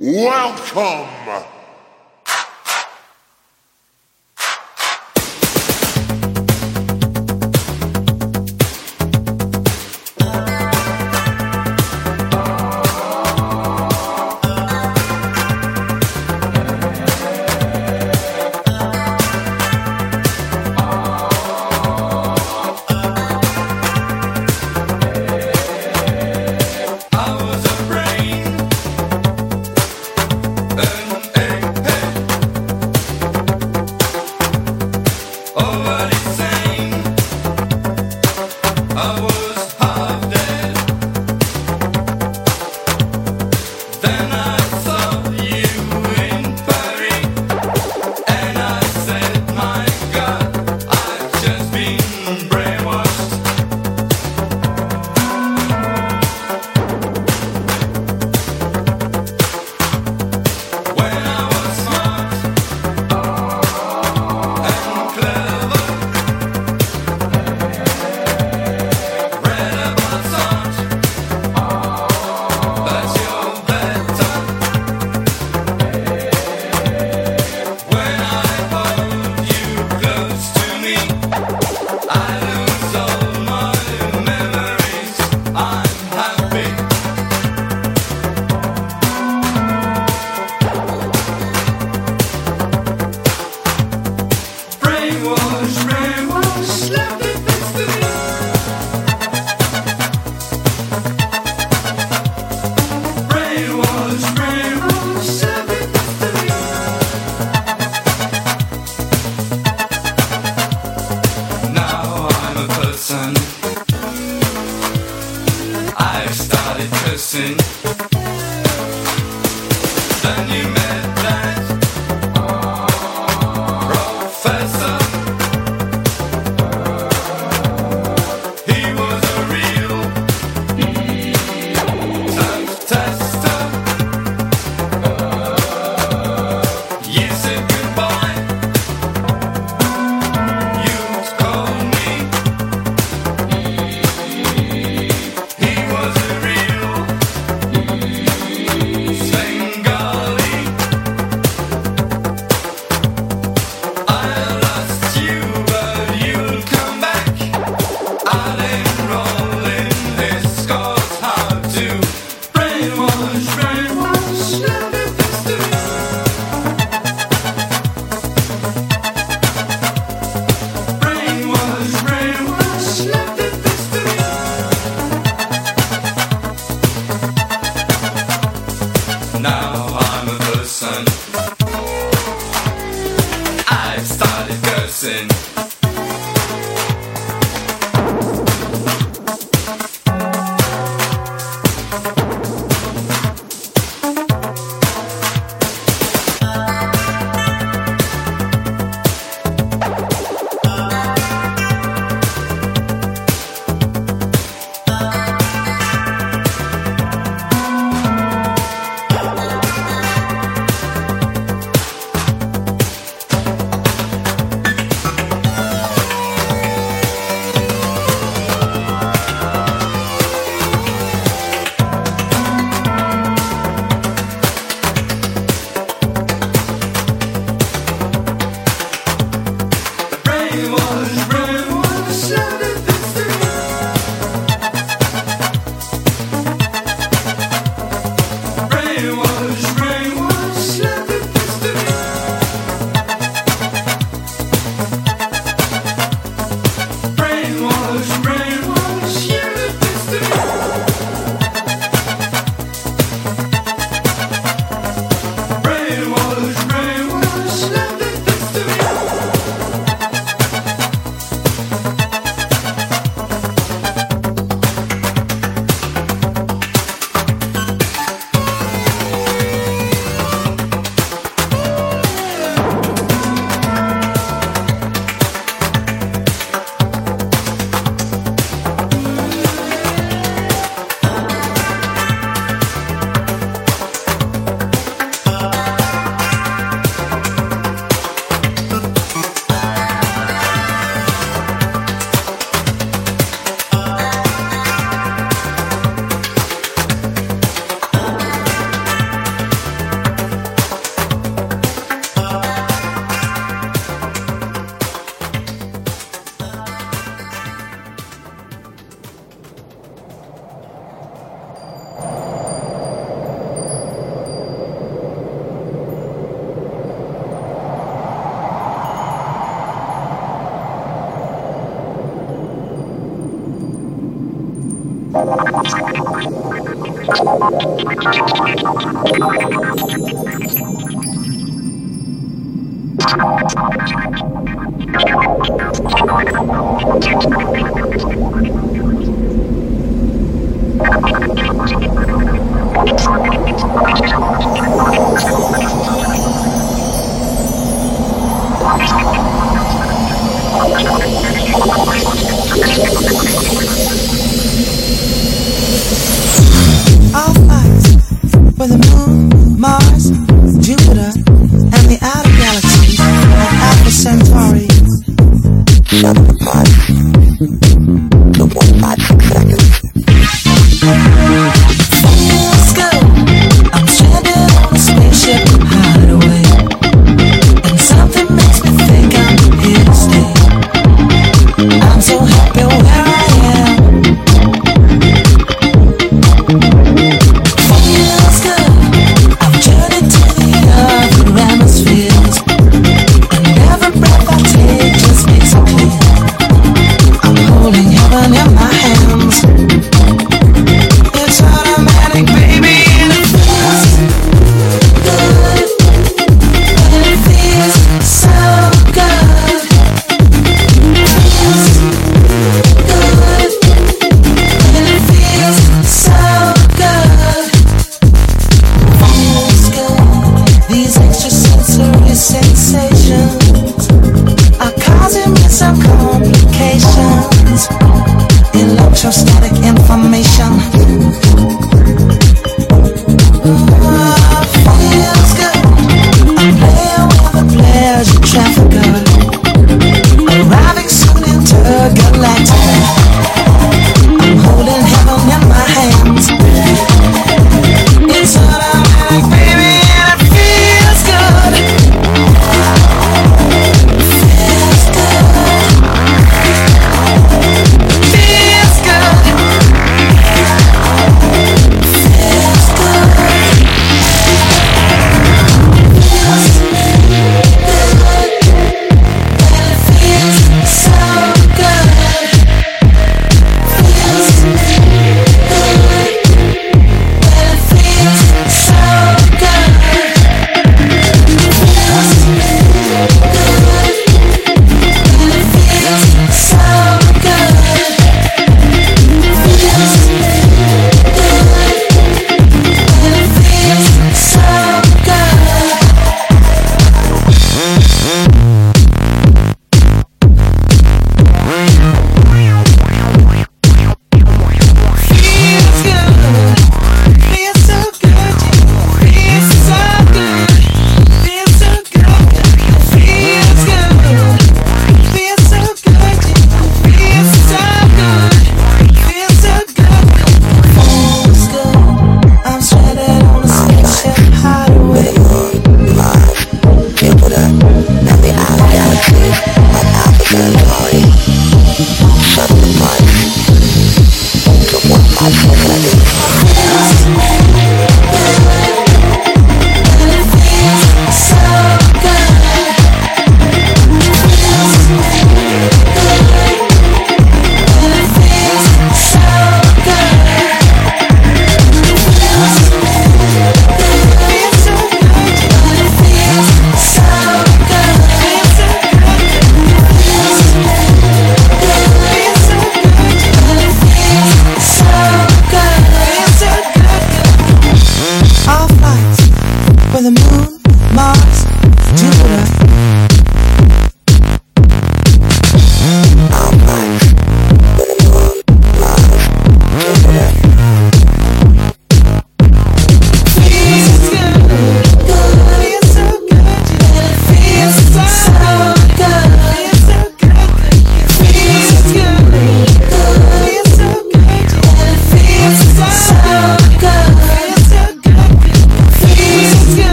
Welcome.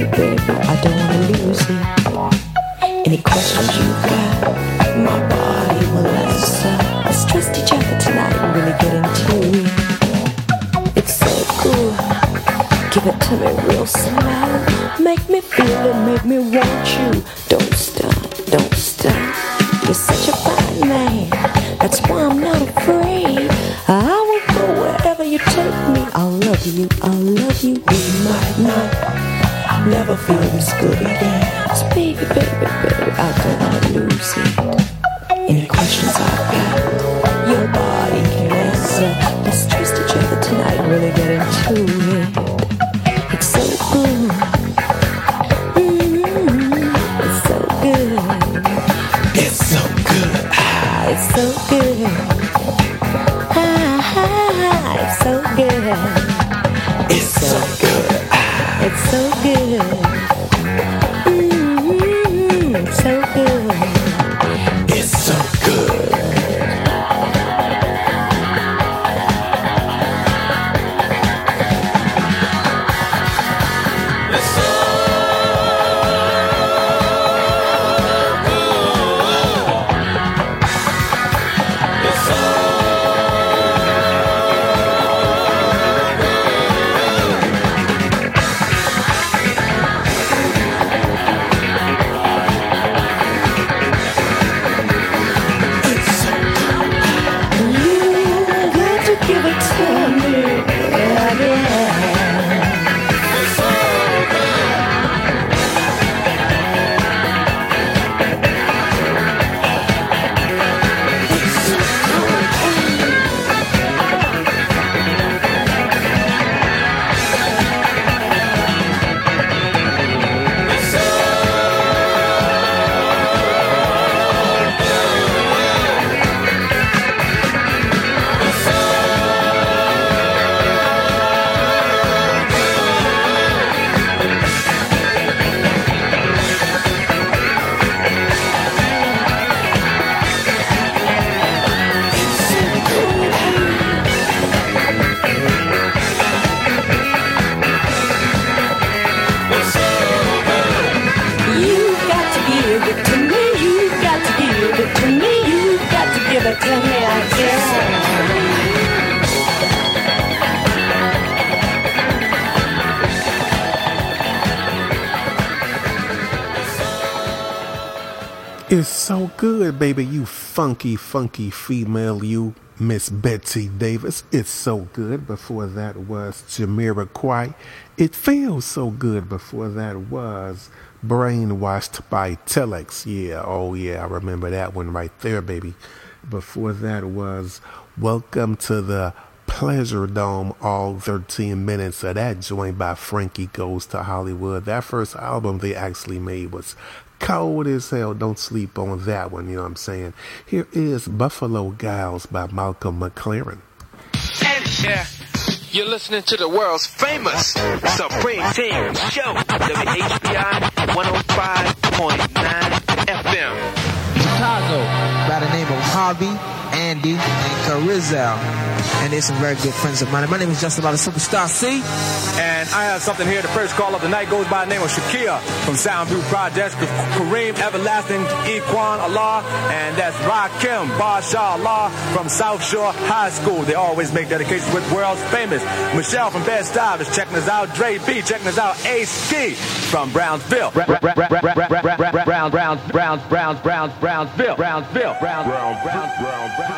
you, baby, I don't wanna lose you. Any questions you got, my body will answer. Let's trust each other tonight and really get into it. It's so cool, give it to me real slow. Make me feel it, make me want you. Don't stop, don't stop. You're such a fine man, that's why I'm not afraid. I will go wherever you take me. I'll love you, we might not never feel this good again. So baby, baby, baby, I don't wanna lose it. Any questions I've got, your body can answer. Let's trust each other tonight and really get into it. It's so good, it's so good, it's so good, it's so good, it's so good. It's so good. It's so good. Mm-hmm. So good. It's so good. It's so good. It's so good. It's so good, baby, you funky, funky female, you Miss Betsy Davis. It's so good. Before that was Jamiroquai. It feels so good. Before that was Brainwashed by Telex. Yeah, oh yeah, I remember that one right there, baby. Before that was Welcome to the Pleasure Dome, all 13 minutes of that joined by Frankie Goes to Hollywood. That first album they actually made was cold as hell. Don't sleep on that one, you know what I'm saying? Here is Buffalo Gals by Malcolm McLaren. And yeah, you're listening to the world's famous Supreme Team Show, WHBI 105.9 FM. Chicago, by the name of Harvey, Andy, and Carizal, and they're some very good friends of mine. My name is Justin Lottie, Superstar C, and I have something here. The first call of the night goes by the name of Shakia from Soundview Projects, Kareem Everlasting, Equan Allah, and that's Rakim Basha Allah from South Shore High School. They always make dedications with world's famous. Michelle from Bed-Stuy is checking us out. Dre B checking us out. Ace Ski from Brownsville. Brownsville. Love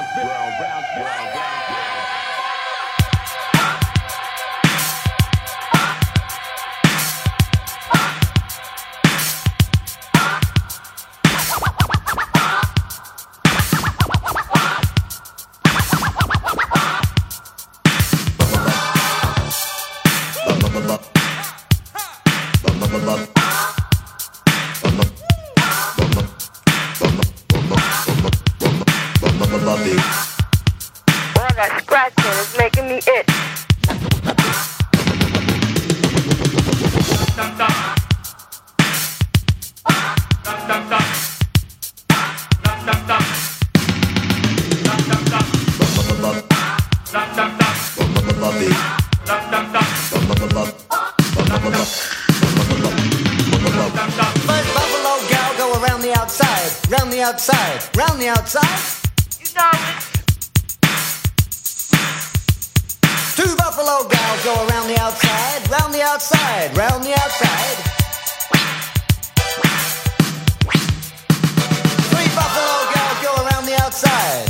the outside, round the outside, round the outside. You know it. Two Buffalo Gals go around the outside, round the outside, round the outside. Three Buffalo Gals go around the outside.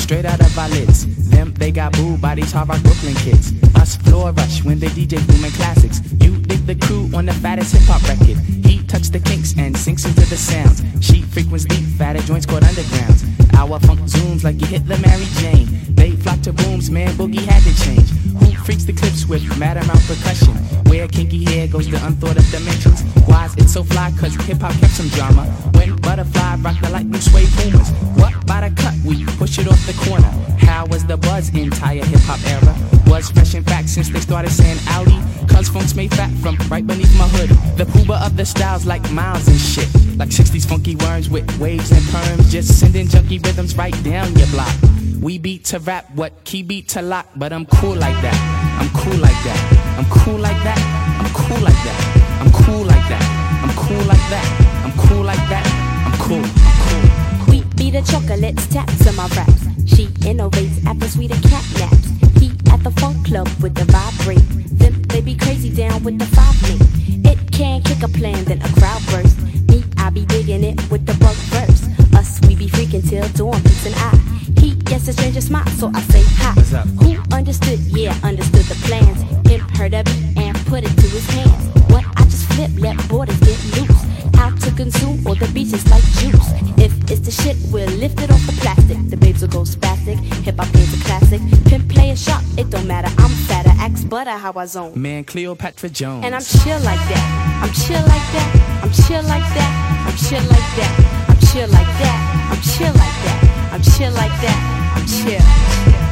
Straight out of our lids. Them, they got boo bodies, hard rock Brooklyn kids. Us floor rush when they DJ booming classics. You dig the crew on the fattest hip-hop record. He touched the kinks and sinks into the sounds. She frequents deep, fatter joints called undergrounds. Our funk zooms like you Hitler, Mary Jane. They flock to booms, man, Boogie had to change. Who freaks the clips with mad amount percussion? Where kinky hair goes to unthought of dimensions. Why's it so fly? Cause hip-hop kept some drama. When Butterfly rocked the lightning sway boomers. What by the cut? We push it off the corner. How was the buzz? Entire hip-hop era was fresh and back since they started saying Audi. Cause funk's made fat from right beneath my hood. The pooba of the styles like Miles and shit. Like 60s funky worms with waves and perms. Just sending junky rhythms right down your block. We beat to rap, what key beat to lock. But I'm cool like that, I'm cool like that, I'm cool like that, I'm cool like that, I'm cool like that, I'm cool like that, I'm cool like that, I'm cool, I'm cool. Queep be the chocolates, taps on my raps. She innovates after sweet and catnaps. He at the funk club with the vibrate. Them they be crazy down with the 5 feet. It can kick a plan, then a crowd burst. Me, I be digging it with the bug burst. Us, we be freaking till dawn, peeps and I. He gets a stranger smile, so I say hi. What's up? Who understood? Yeah, understood the plans. Him heard of it and put it to his hands. What I just flip, let borders get loose. Out to consume all the beaches like juice. If it's the shit, we'll lift it off the plastic. The babes will go spastic. Hip hop is a classic. Pimp play a shop, it don't matter. I'm fatter, axe. butter how I zone. Man, Cleopatra Jones. And I'm chill like that. I'm chill like that. I'm chill like that. I'm chill like that. I'm chill like that. I'm chill like that. I'm chill like that. I'm chill.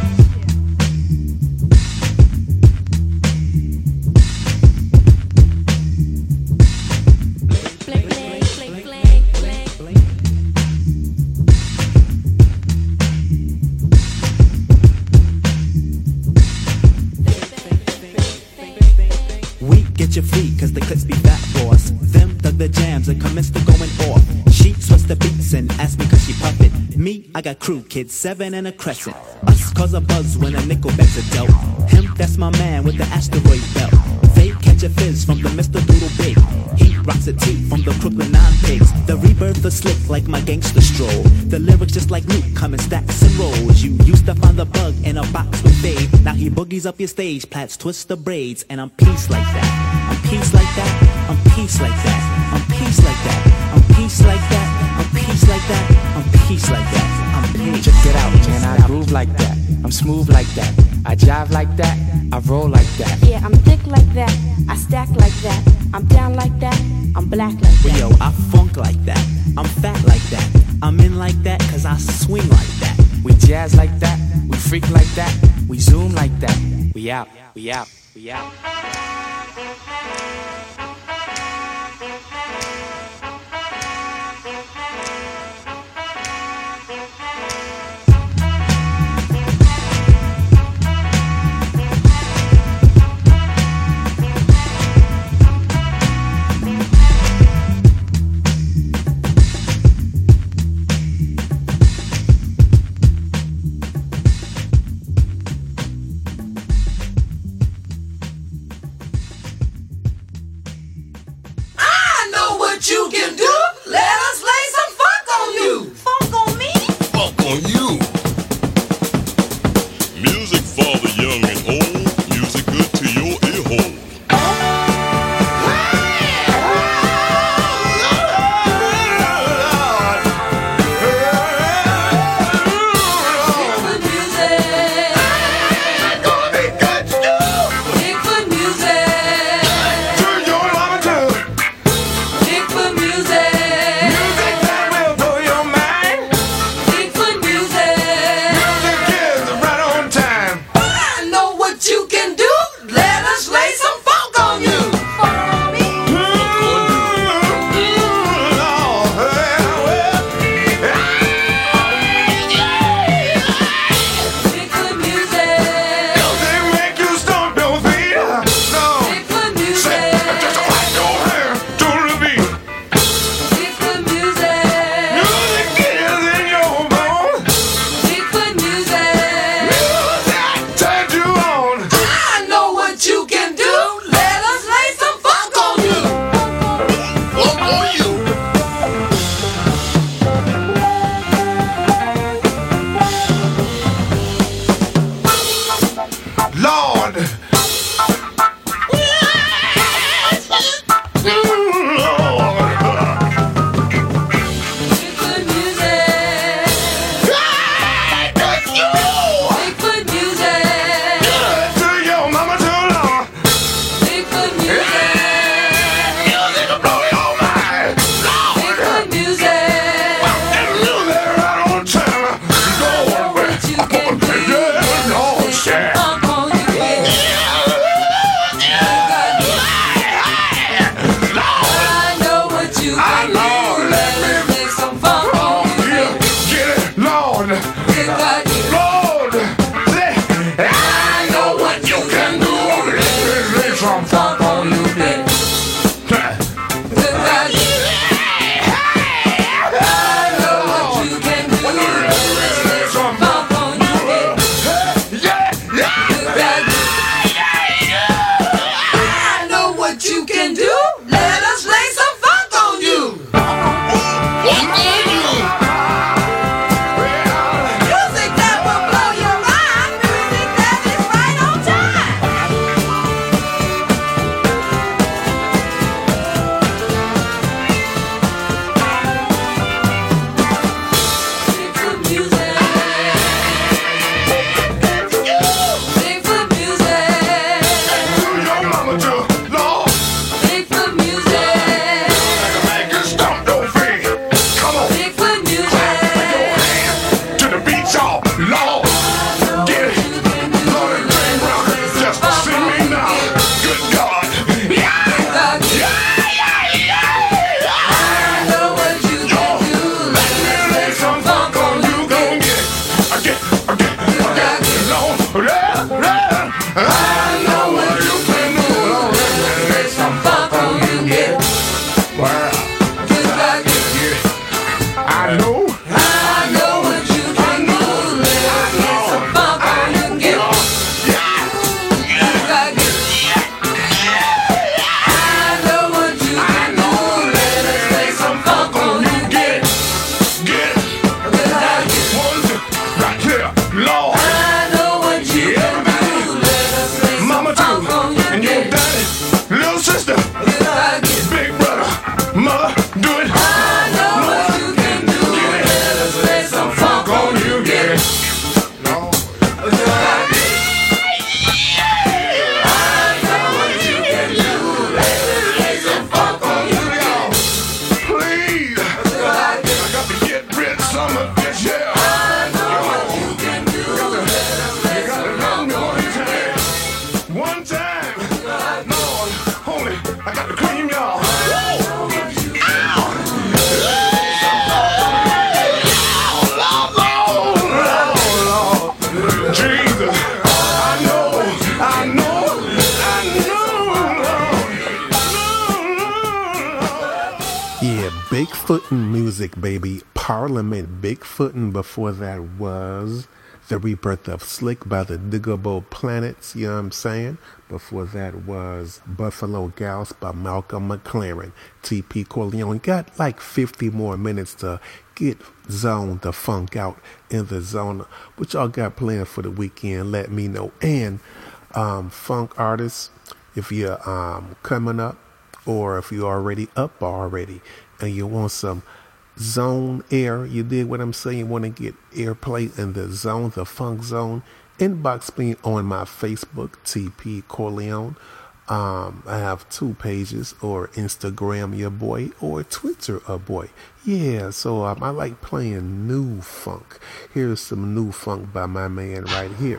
Your feet, cause the clips be fat boss. Them thug the jams and commence to going off. She sweats the beats and asked me cause she puppet. Me, I got crew kids, 7 and a crescent. Us cause a buzz when a nickel bets a dope. Him, that's my man with the asteroid belt. They catch a fizz from the Mr. Doodle Big. He rocks a tee from the Crooklyn Nine Pigs. The rebirth is slick like my gangster stroll. The lyrics just like Luke come in stacks and rolls. You used to find the bug in a box with Dave. Now he boogies up your stage, plats twist the braids. And I'm peace like that. Peace like that, I'm peace like that, I'm peace like that, I'm peace like that, I'm peace like that, I'm peace like that, I'm peace. Check it out, man, I groove like that, I'm smooth like that, I jive like that, I roll like that. Yeah, I'm thick like that, I stack like that, I'm down like that, I'm black like that. Well, yo, I funk like that, I'm fat like that, I'm in like that, cause I swing like that. We jazz like that, we freak like that, we zoom like that, we out, we out, we out. I got the cream, y'all. Bigfootin' music, baby. Parliament Bigfootin'. Before that was The Rebirth of Slick by the Diggable Planets, you know what I'm saying? Before that was Buffalo Gals by Malcolm McLaren. T.P. Corleone got like 50 more minutes to get zoned the funk out in the zone. What y'all got planned for the weekend? Let me know. And funk artists, if you're coming up or if you're already up already, and you want some zone air, you dig what I'm saying, you want to get airplay in the zone, the funk zone, inbox me on my Facebook, TP Corleone. I have two pages, or Instagram your boy, or Twitter a boy. Yeah, so I like playing new funk. Here's some new funk by my man right here.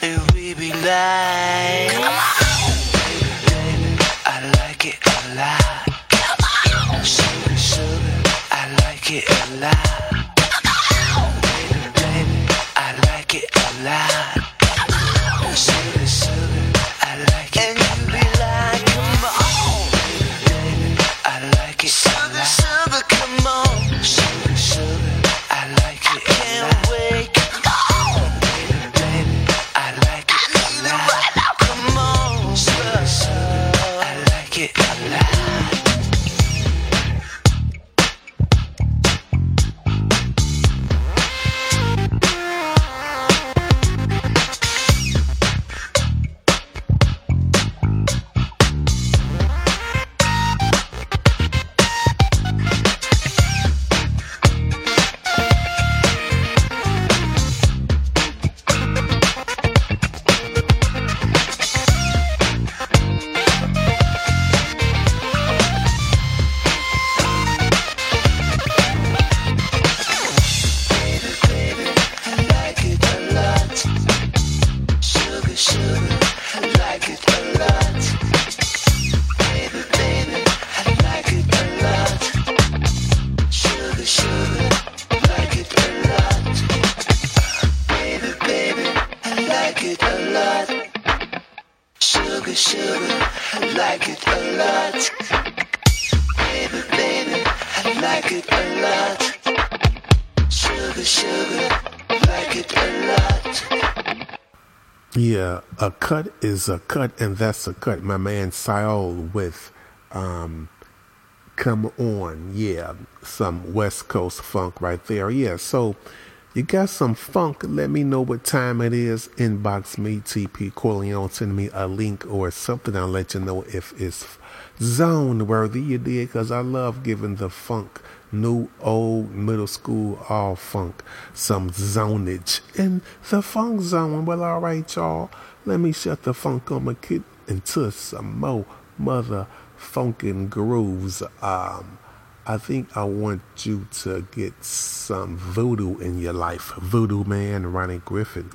Baby, I like it a lot. like it a lot. Baby, baby, I like it a lot. Sugar, sugar, I like it. And you be like, come on. Baby, baby, I like it a lot. Sugar, sugar, come on. Sugar, sugar, I like it a lot. I can't wait, come on. Baby, baby, I like it a lot. I need it right now, come on. Sugar, sugar, I like it a lot. A cut is a cut, and that's a cut. My man Saul with Come On. Yeah, some West Coast funk right there. Yeah, so you got some funk, let me know what time it is. Inbox me, TP Corleone, send me a link or something. I'll let you know if it's zone worthy, you dig? Because I love giving the funk, new, old, middle school, all funk, some zonage in the funk zone. Well, all right, y'all. Let me shut the funk on my kid into some more mother funkin' grooves. I think I want you to get some voodoo in your life. Voodoo Man, Ronnie Griffin.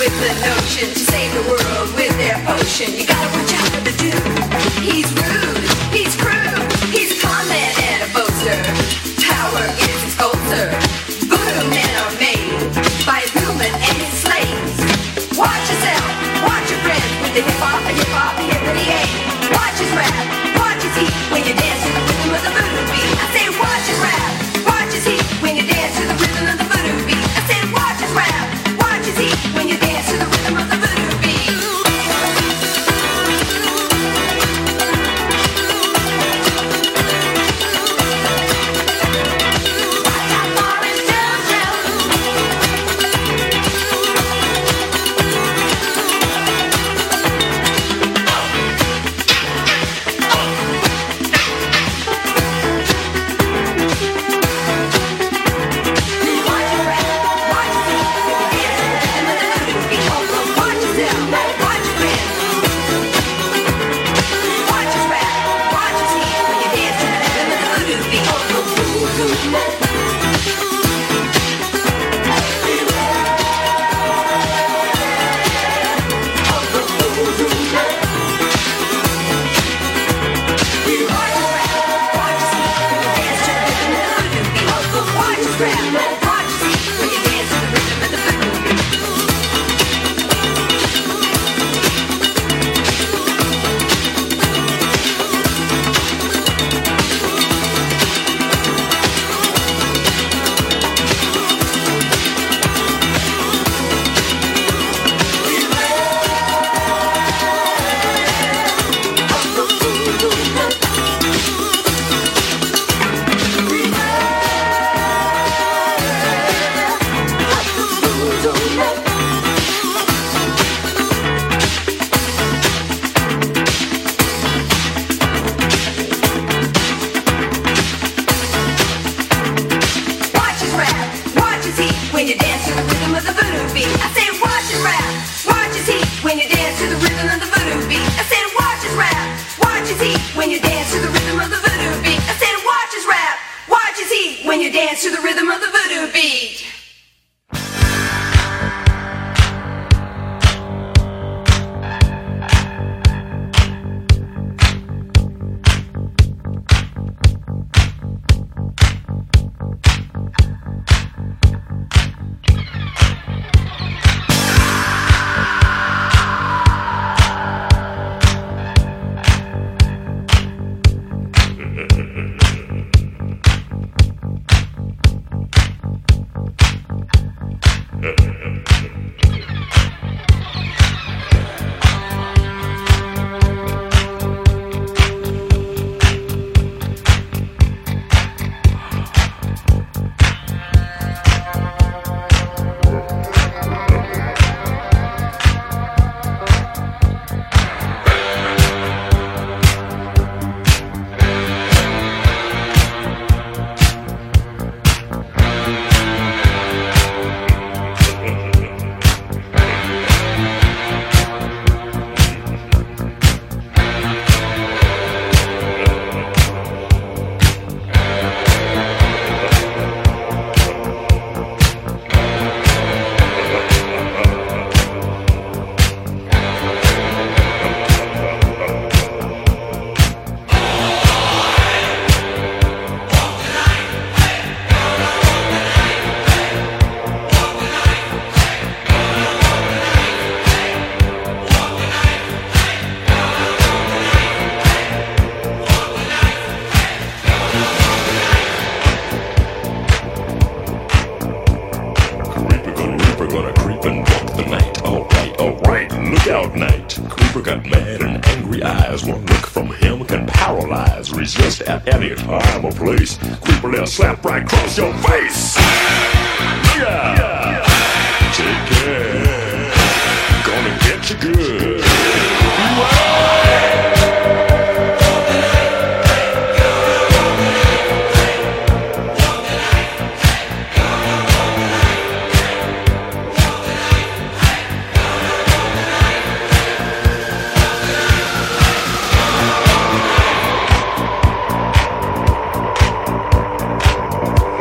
with the notion to save the world with their potion. You gotta watch out for the dude. He's rude, he's crude, he's a con man and a boaster. Power is his altar. Voodoo men are made by his movement and his slaves. Watch yourself, watch your friends with the hip-hop and hip-hop and hip that he ain't. Watch his rap, watch his heat when you're dancing to the rhythm of the voodoo beat. I say watch his rap, watch his heat when you dance to the rhythm of the voodoo beat. I say watch his rap, watch his heat when you dance to the rhythm of the voodoo beat.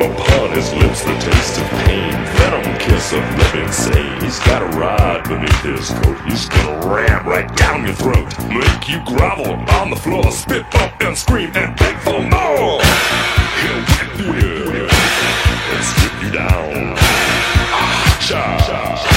Upon his lips the taste of pain, venom some living say he's got a rod beneath his coat. He's gonna ram right down your throat, make you grovel on the floor, spit up and scream and beg for more. He'll whip you and strip you down. Gotcha, gotcha.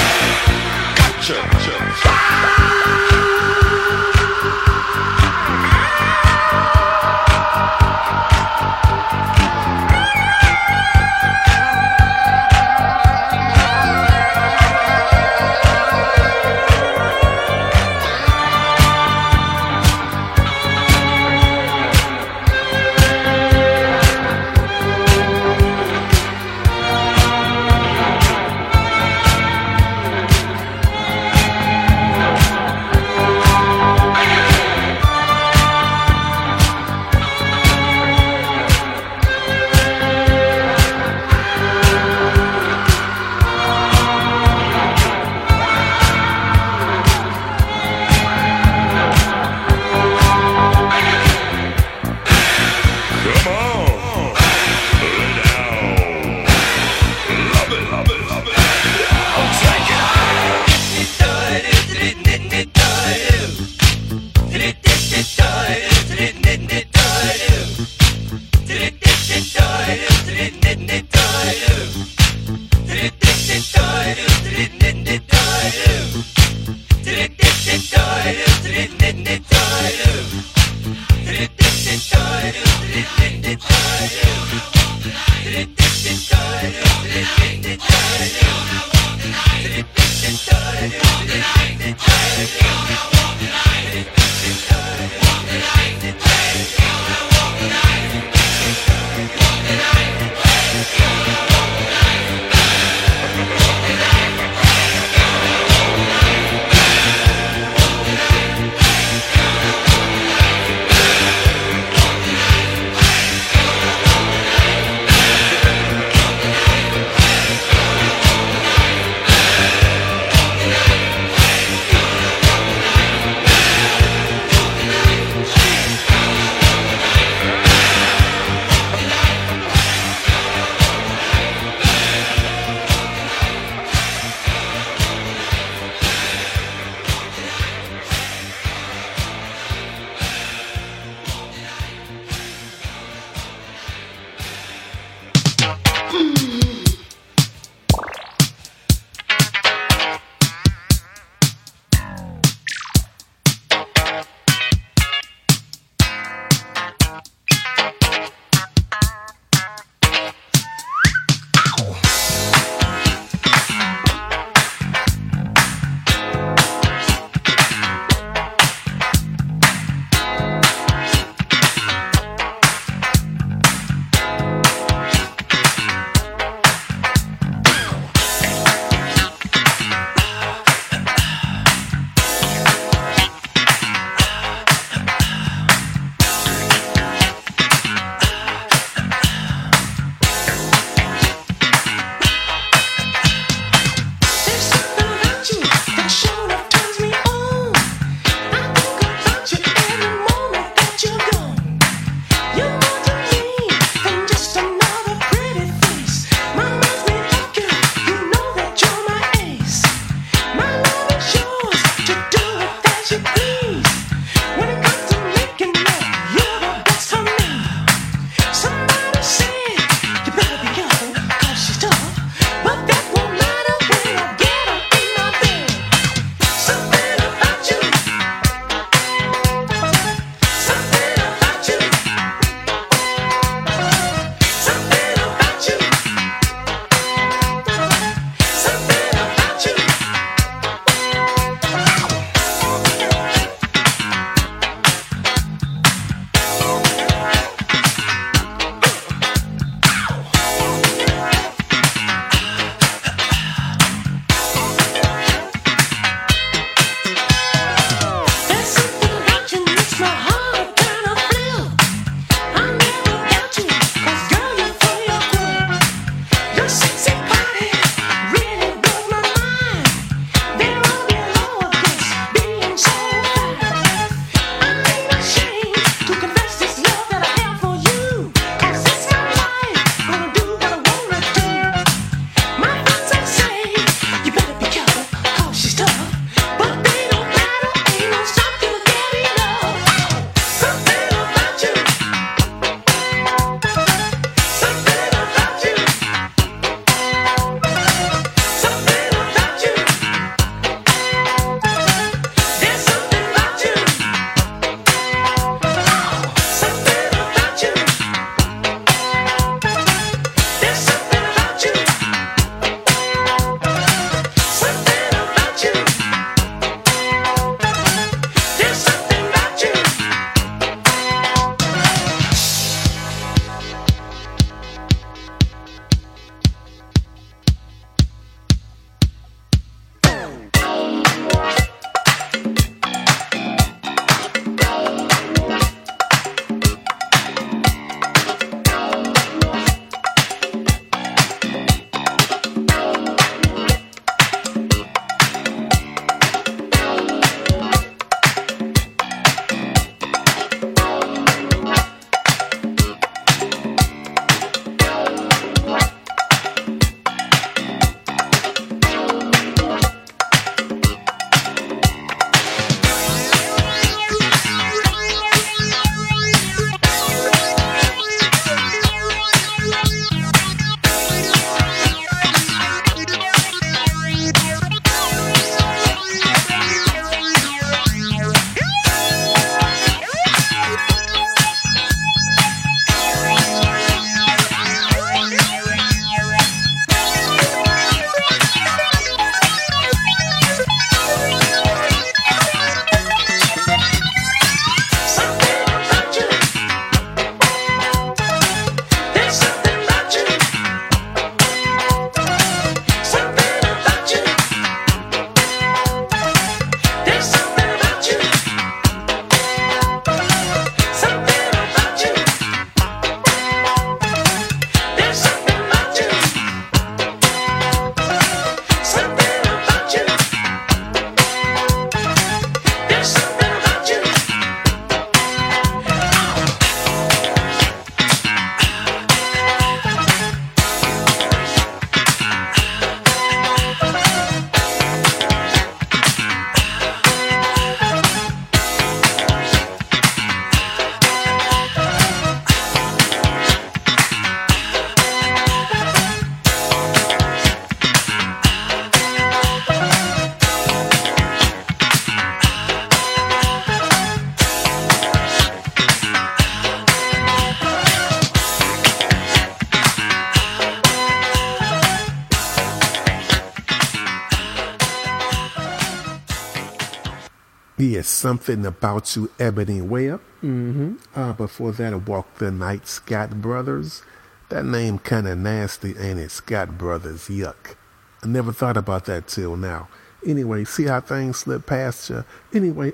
There's Something About You, Ebony Webb. Mm-hmm. Before that, I Walk the Night, Scott Brothers. That name kind of nasty, ain't it? Scott Brothers, yuck. I never thought about that till now. Anyway, see how things slip past you. Anyway,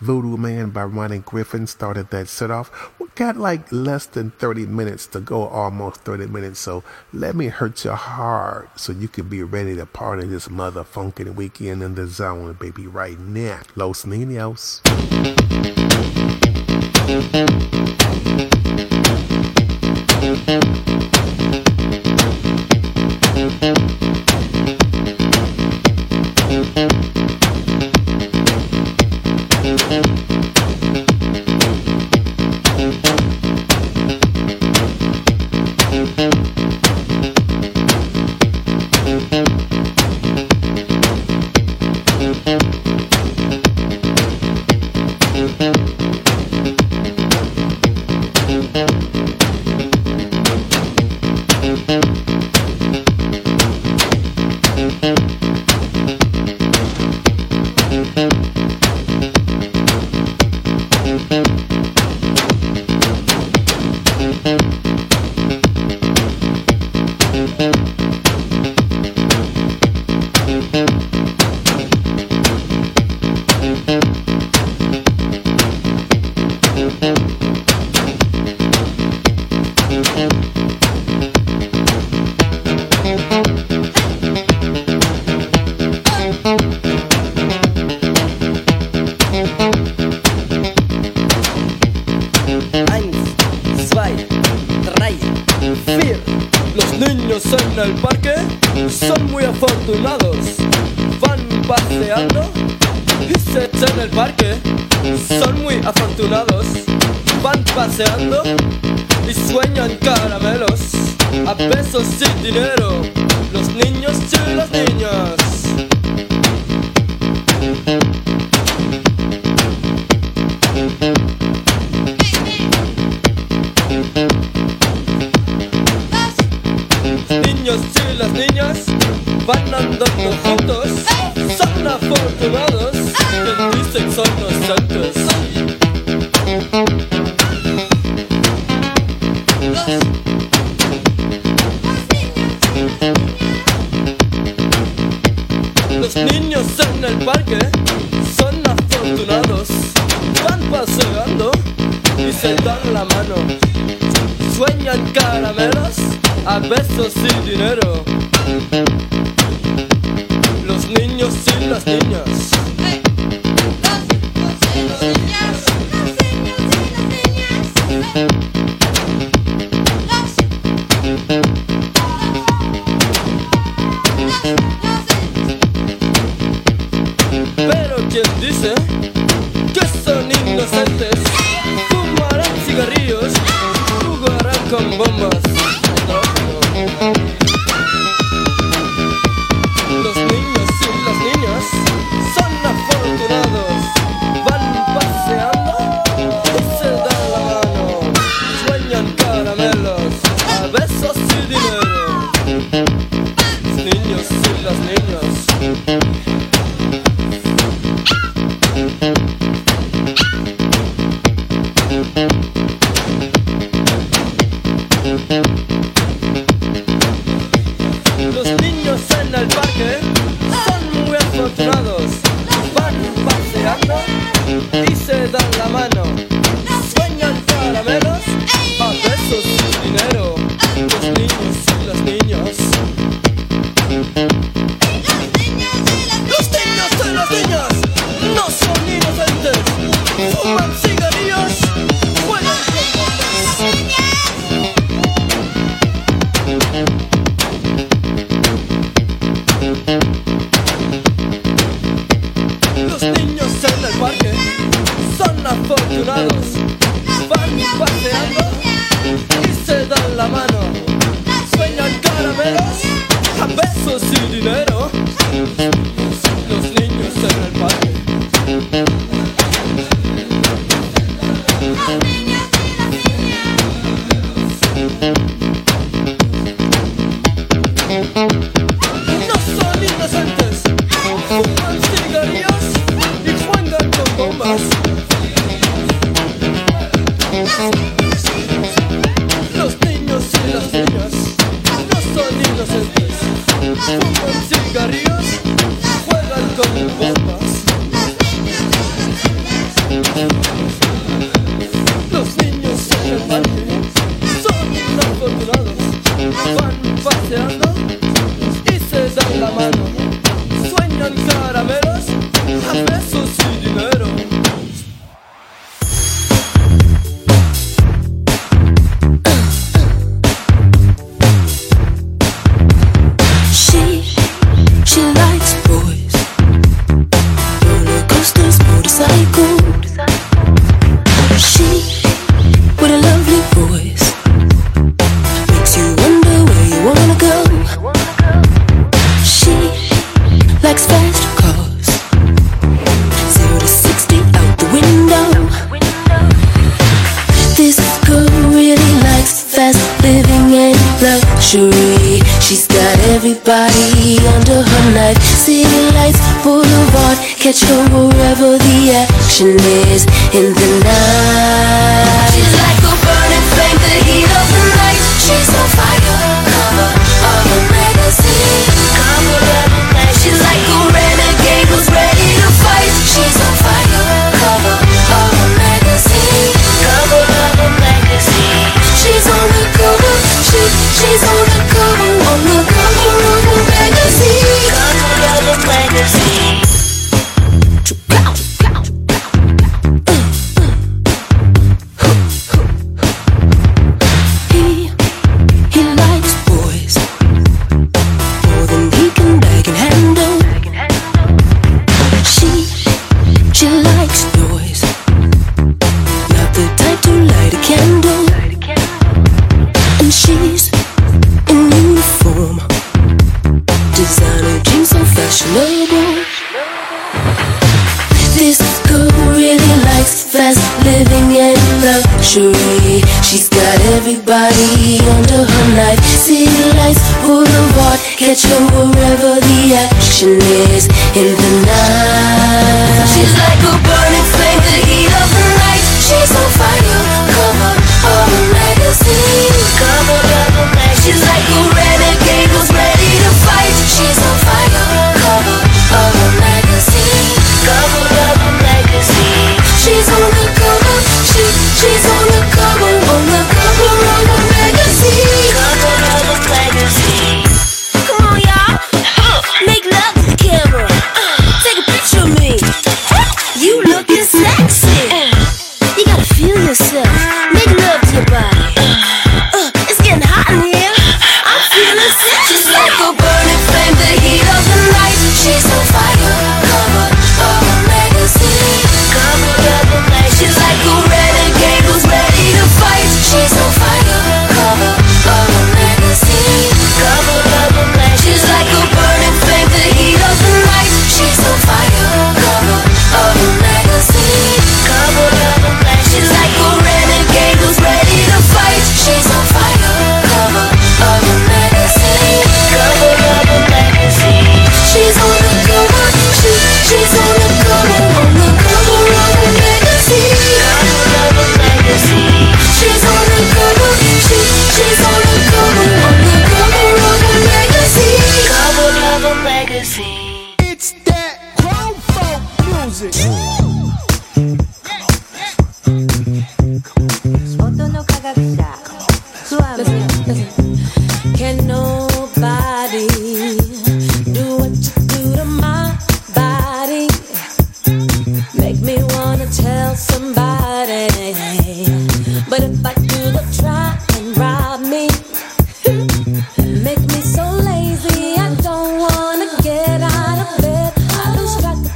Voodoo Man by Ronnie Griffin started that set off. We got like less than 30 minutes to go, almost 30 minutes. So let me hurt you hard so you can be ready to party this motherfunking weekend in the zone, baby, right now. Los Niños.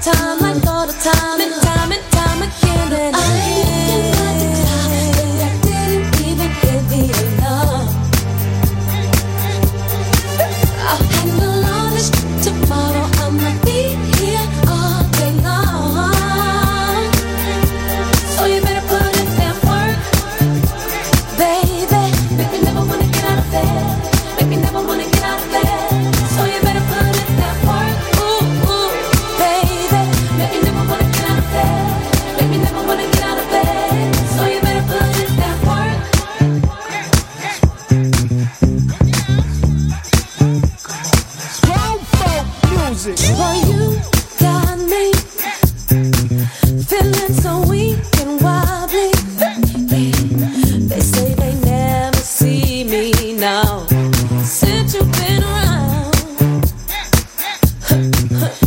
Time, I go to time.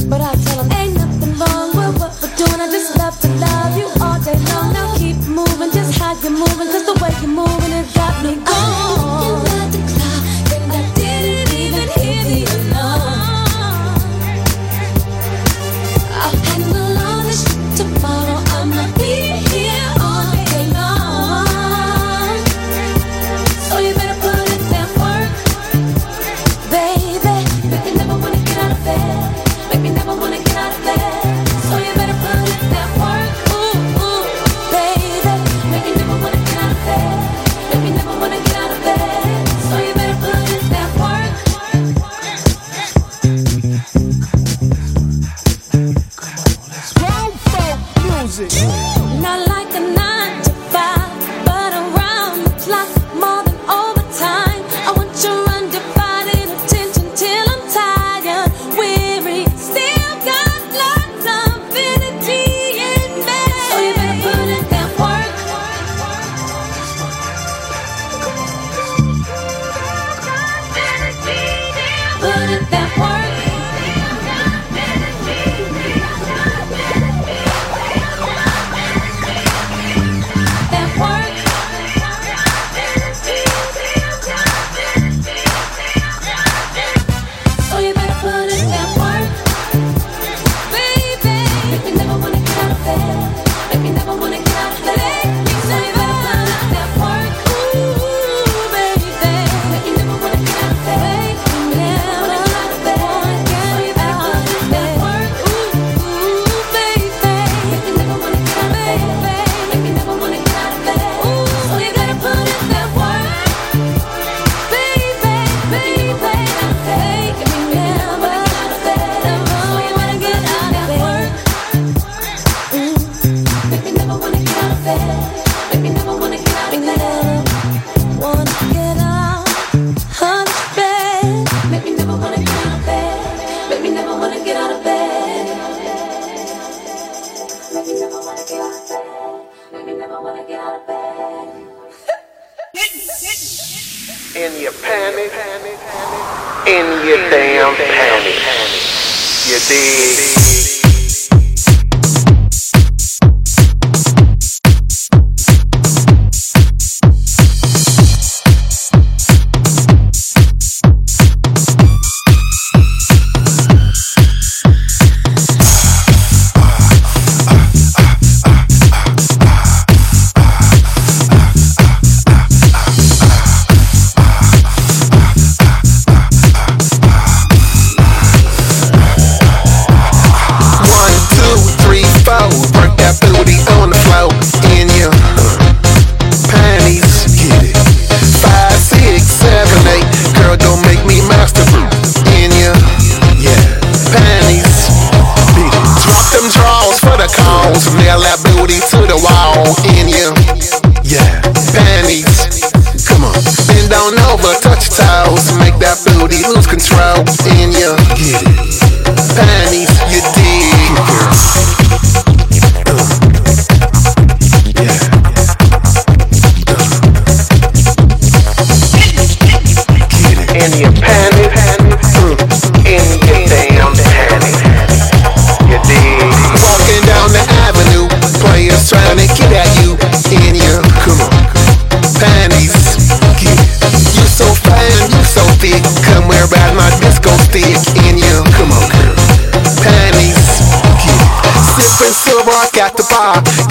But I tell them ain't nothing wrong with what we're doing. I just love to love you all day long. Now keep moving, just how you're moving, cause the way you're moving it got me on.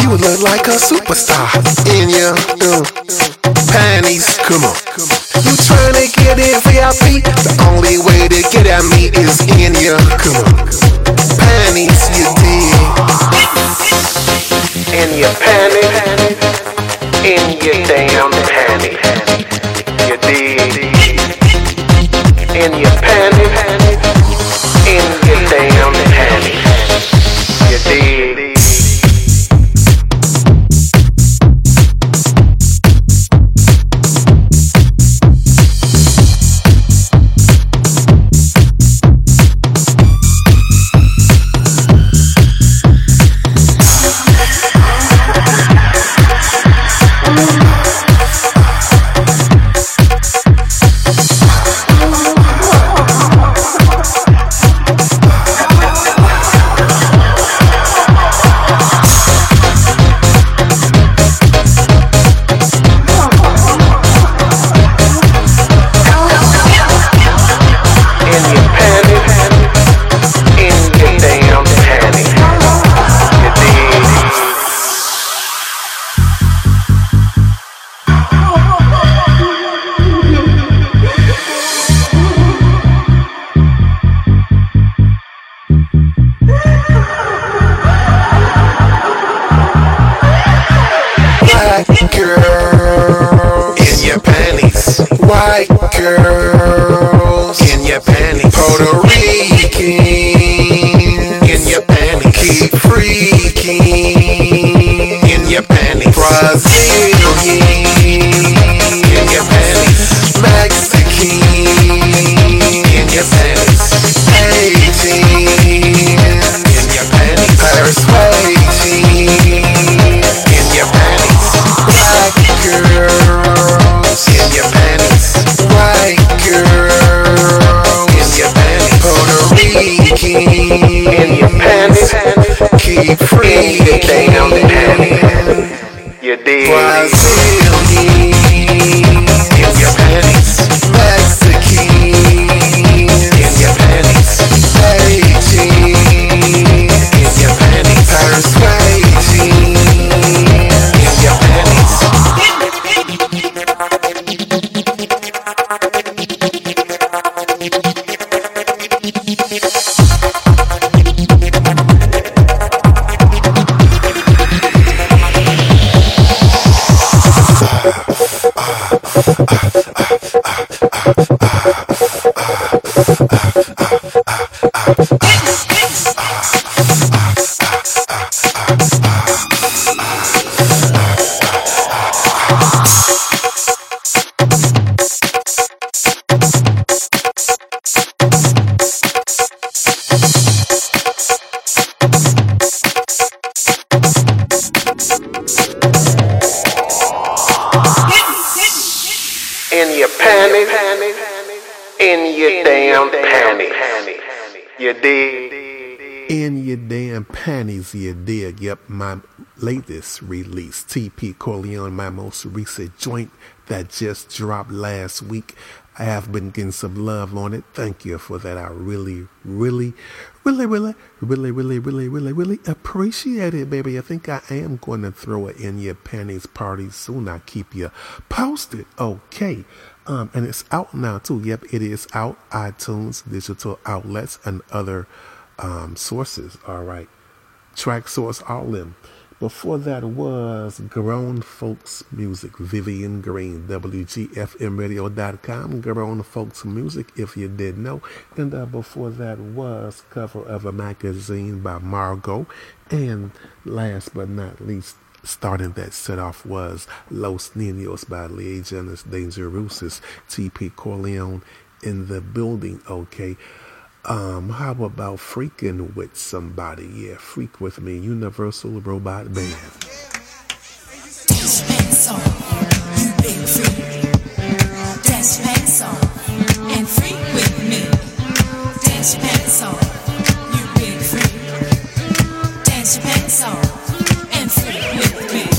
You look like a superstar in your panties. Come on. You tryna get in VIP? The only way to get at me is in your panties. You dig? In your panties, in your damn panties. You dig? In your panties, in your damn panties. You dig? white girls in your panties. Puerto Ricans in your panties. Keep freaking in your panties. Brazilians in your panties. Mexicans in your panties. Asians in your panties. Persuasians in your panties. Black girls in your panties. White girls in your panties. Puerto Rican in your panties. Keep free the thing on the panties. You dig? Brazilians in your panties. Mexicans in your panties. Asians in your panties. Persuasians in your panties. Panties, you dig? Yep, my latest release, T.P. Corleone, my most recent joint that just dropped last week. I have been getting some love on it. Thank you for that. I really appreciate it, baby. I think I am going to throw it in your panties party soon. I'll keep you posted. Okay. And it's out now, too. Yep, it is out. iTunes, digital outlets, and other sources. All right. Track source, all in. Before that was Grown Folks Music, Vivian Green, WGFMradio.com, Grown Folks Music, if you did know. And before that was Cover of a Magazine by Margot. And last but not least, starting that set off was Los Niños by Legion Dangerouses, T.P. Corleone in the building, okay. How about freaking with somebody? Yeah, freak with me. Universal Robot Band. That's that song, you big freak. That's that song, and freak with me. That's that song, you big freak. That's that song, and freak with me.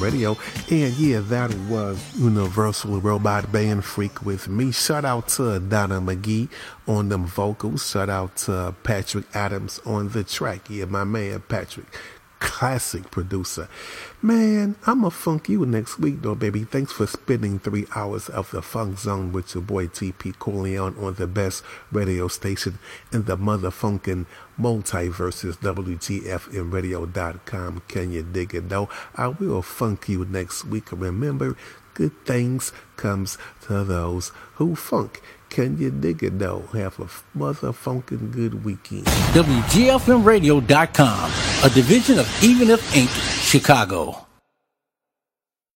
Radio. And yeah, that was Universal Robot Band Freak with me. Shout out to Donna McGee on them vocals. Shout out to Patrick Adams on the track. Yeah, my man Patrick, classic producer. Man, I'ma funk you next week though, baby. Thanks for spending 3 hours of the Funk Zone with your boy TP Corleone on the best radio station in the motherfunkin' multiverses, WGFMradio.com. Can you dig it though? I will funk you next week. Remember, good things comes to those who funk. Can you dig it though? Have a motherfunkin' good weekend. WGFMradio.com, a division of Even If Inc., Chicago.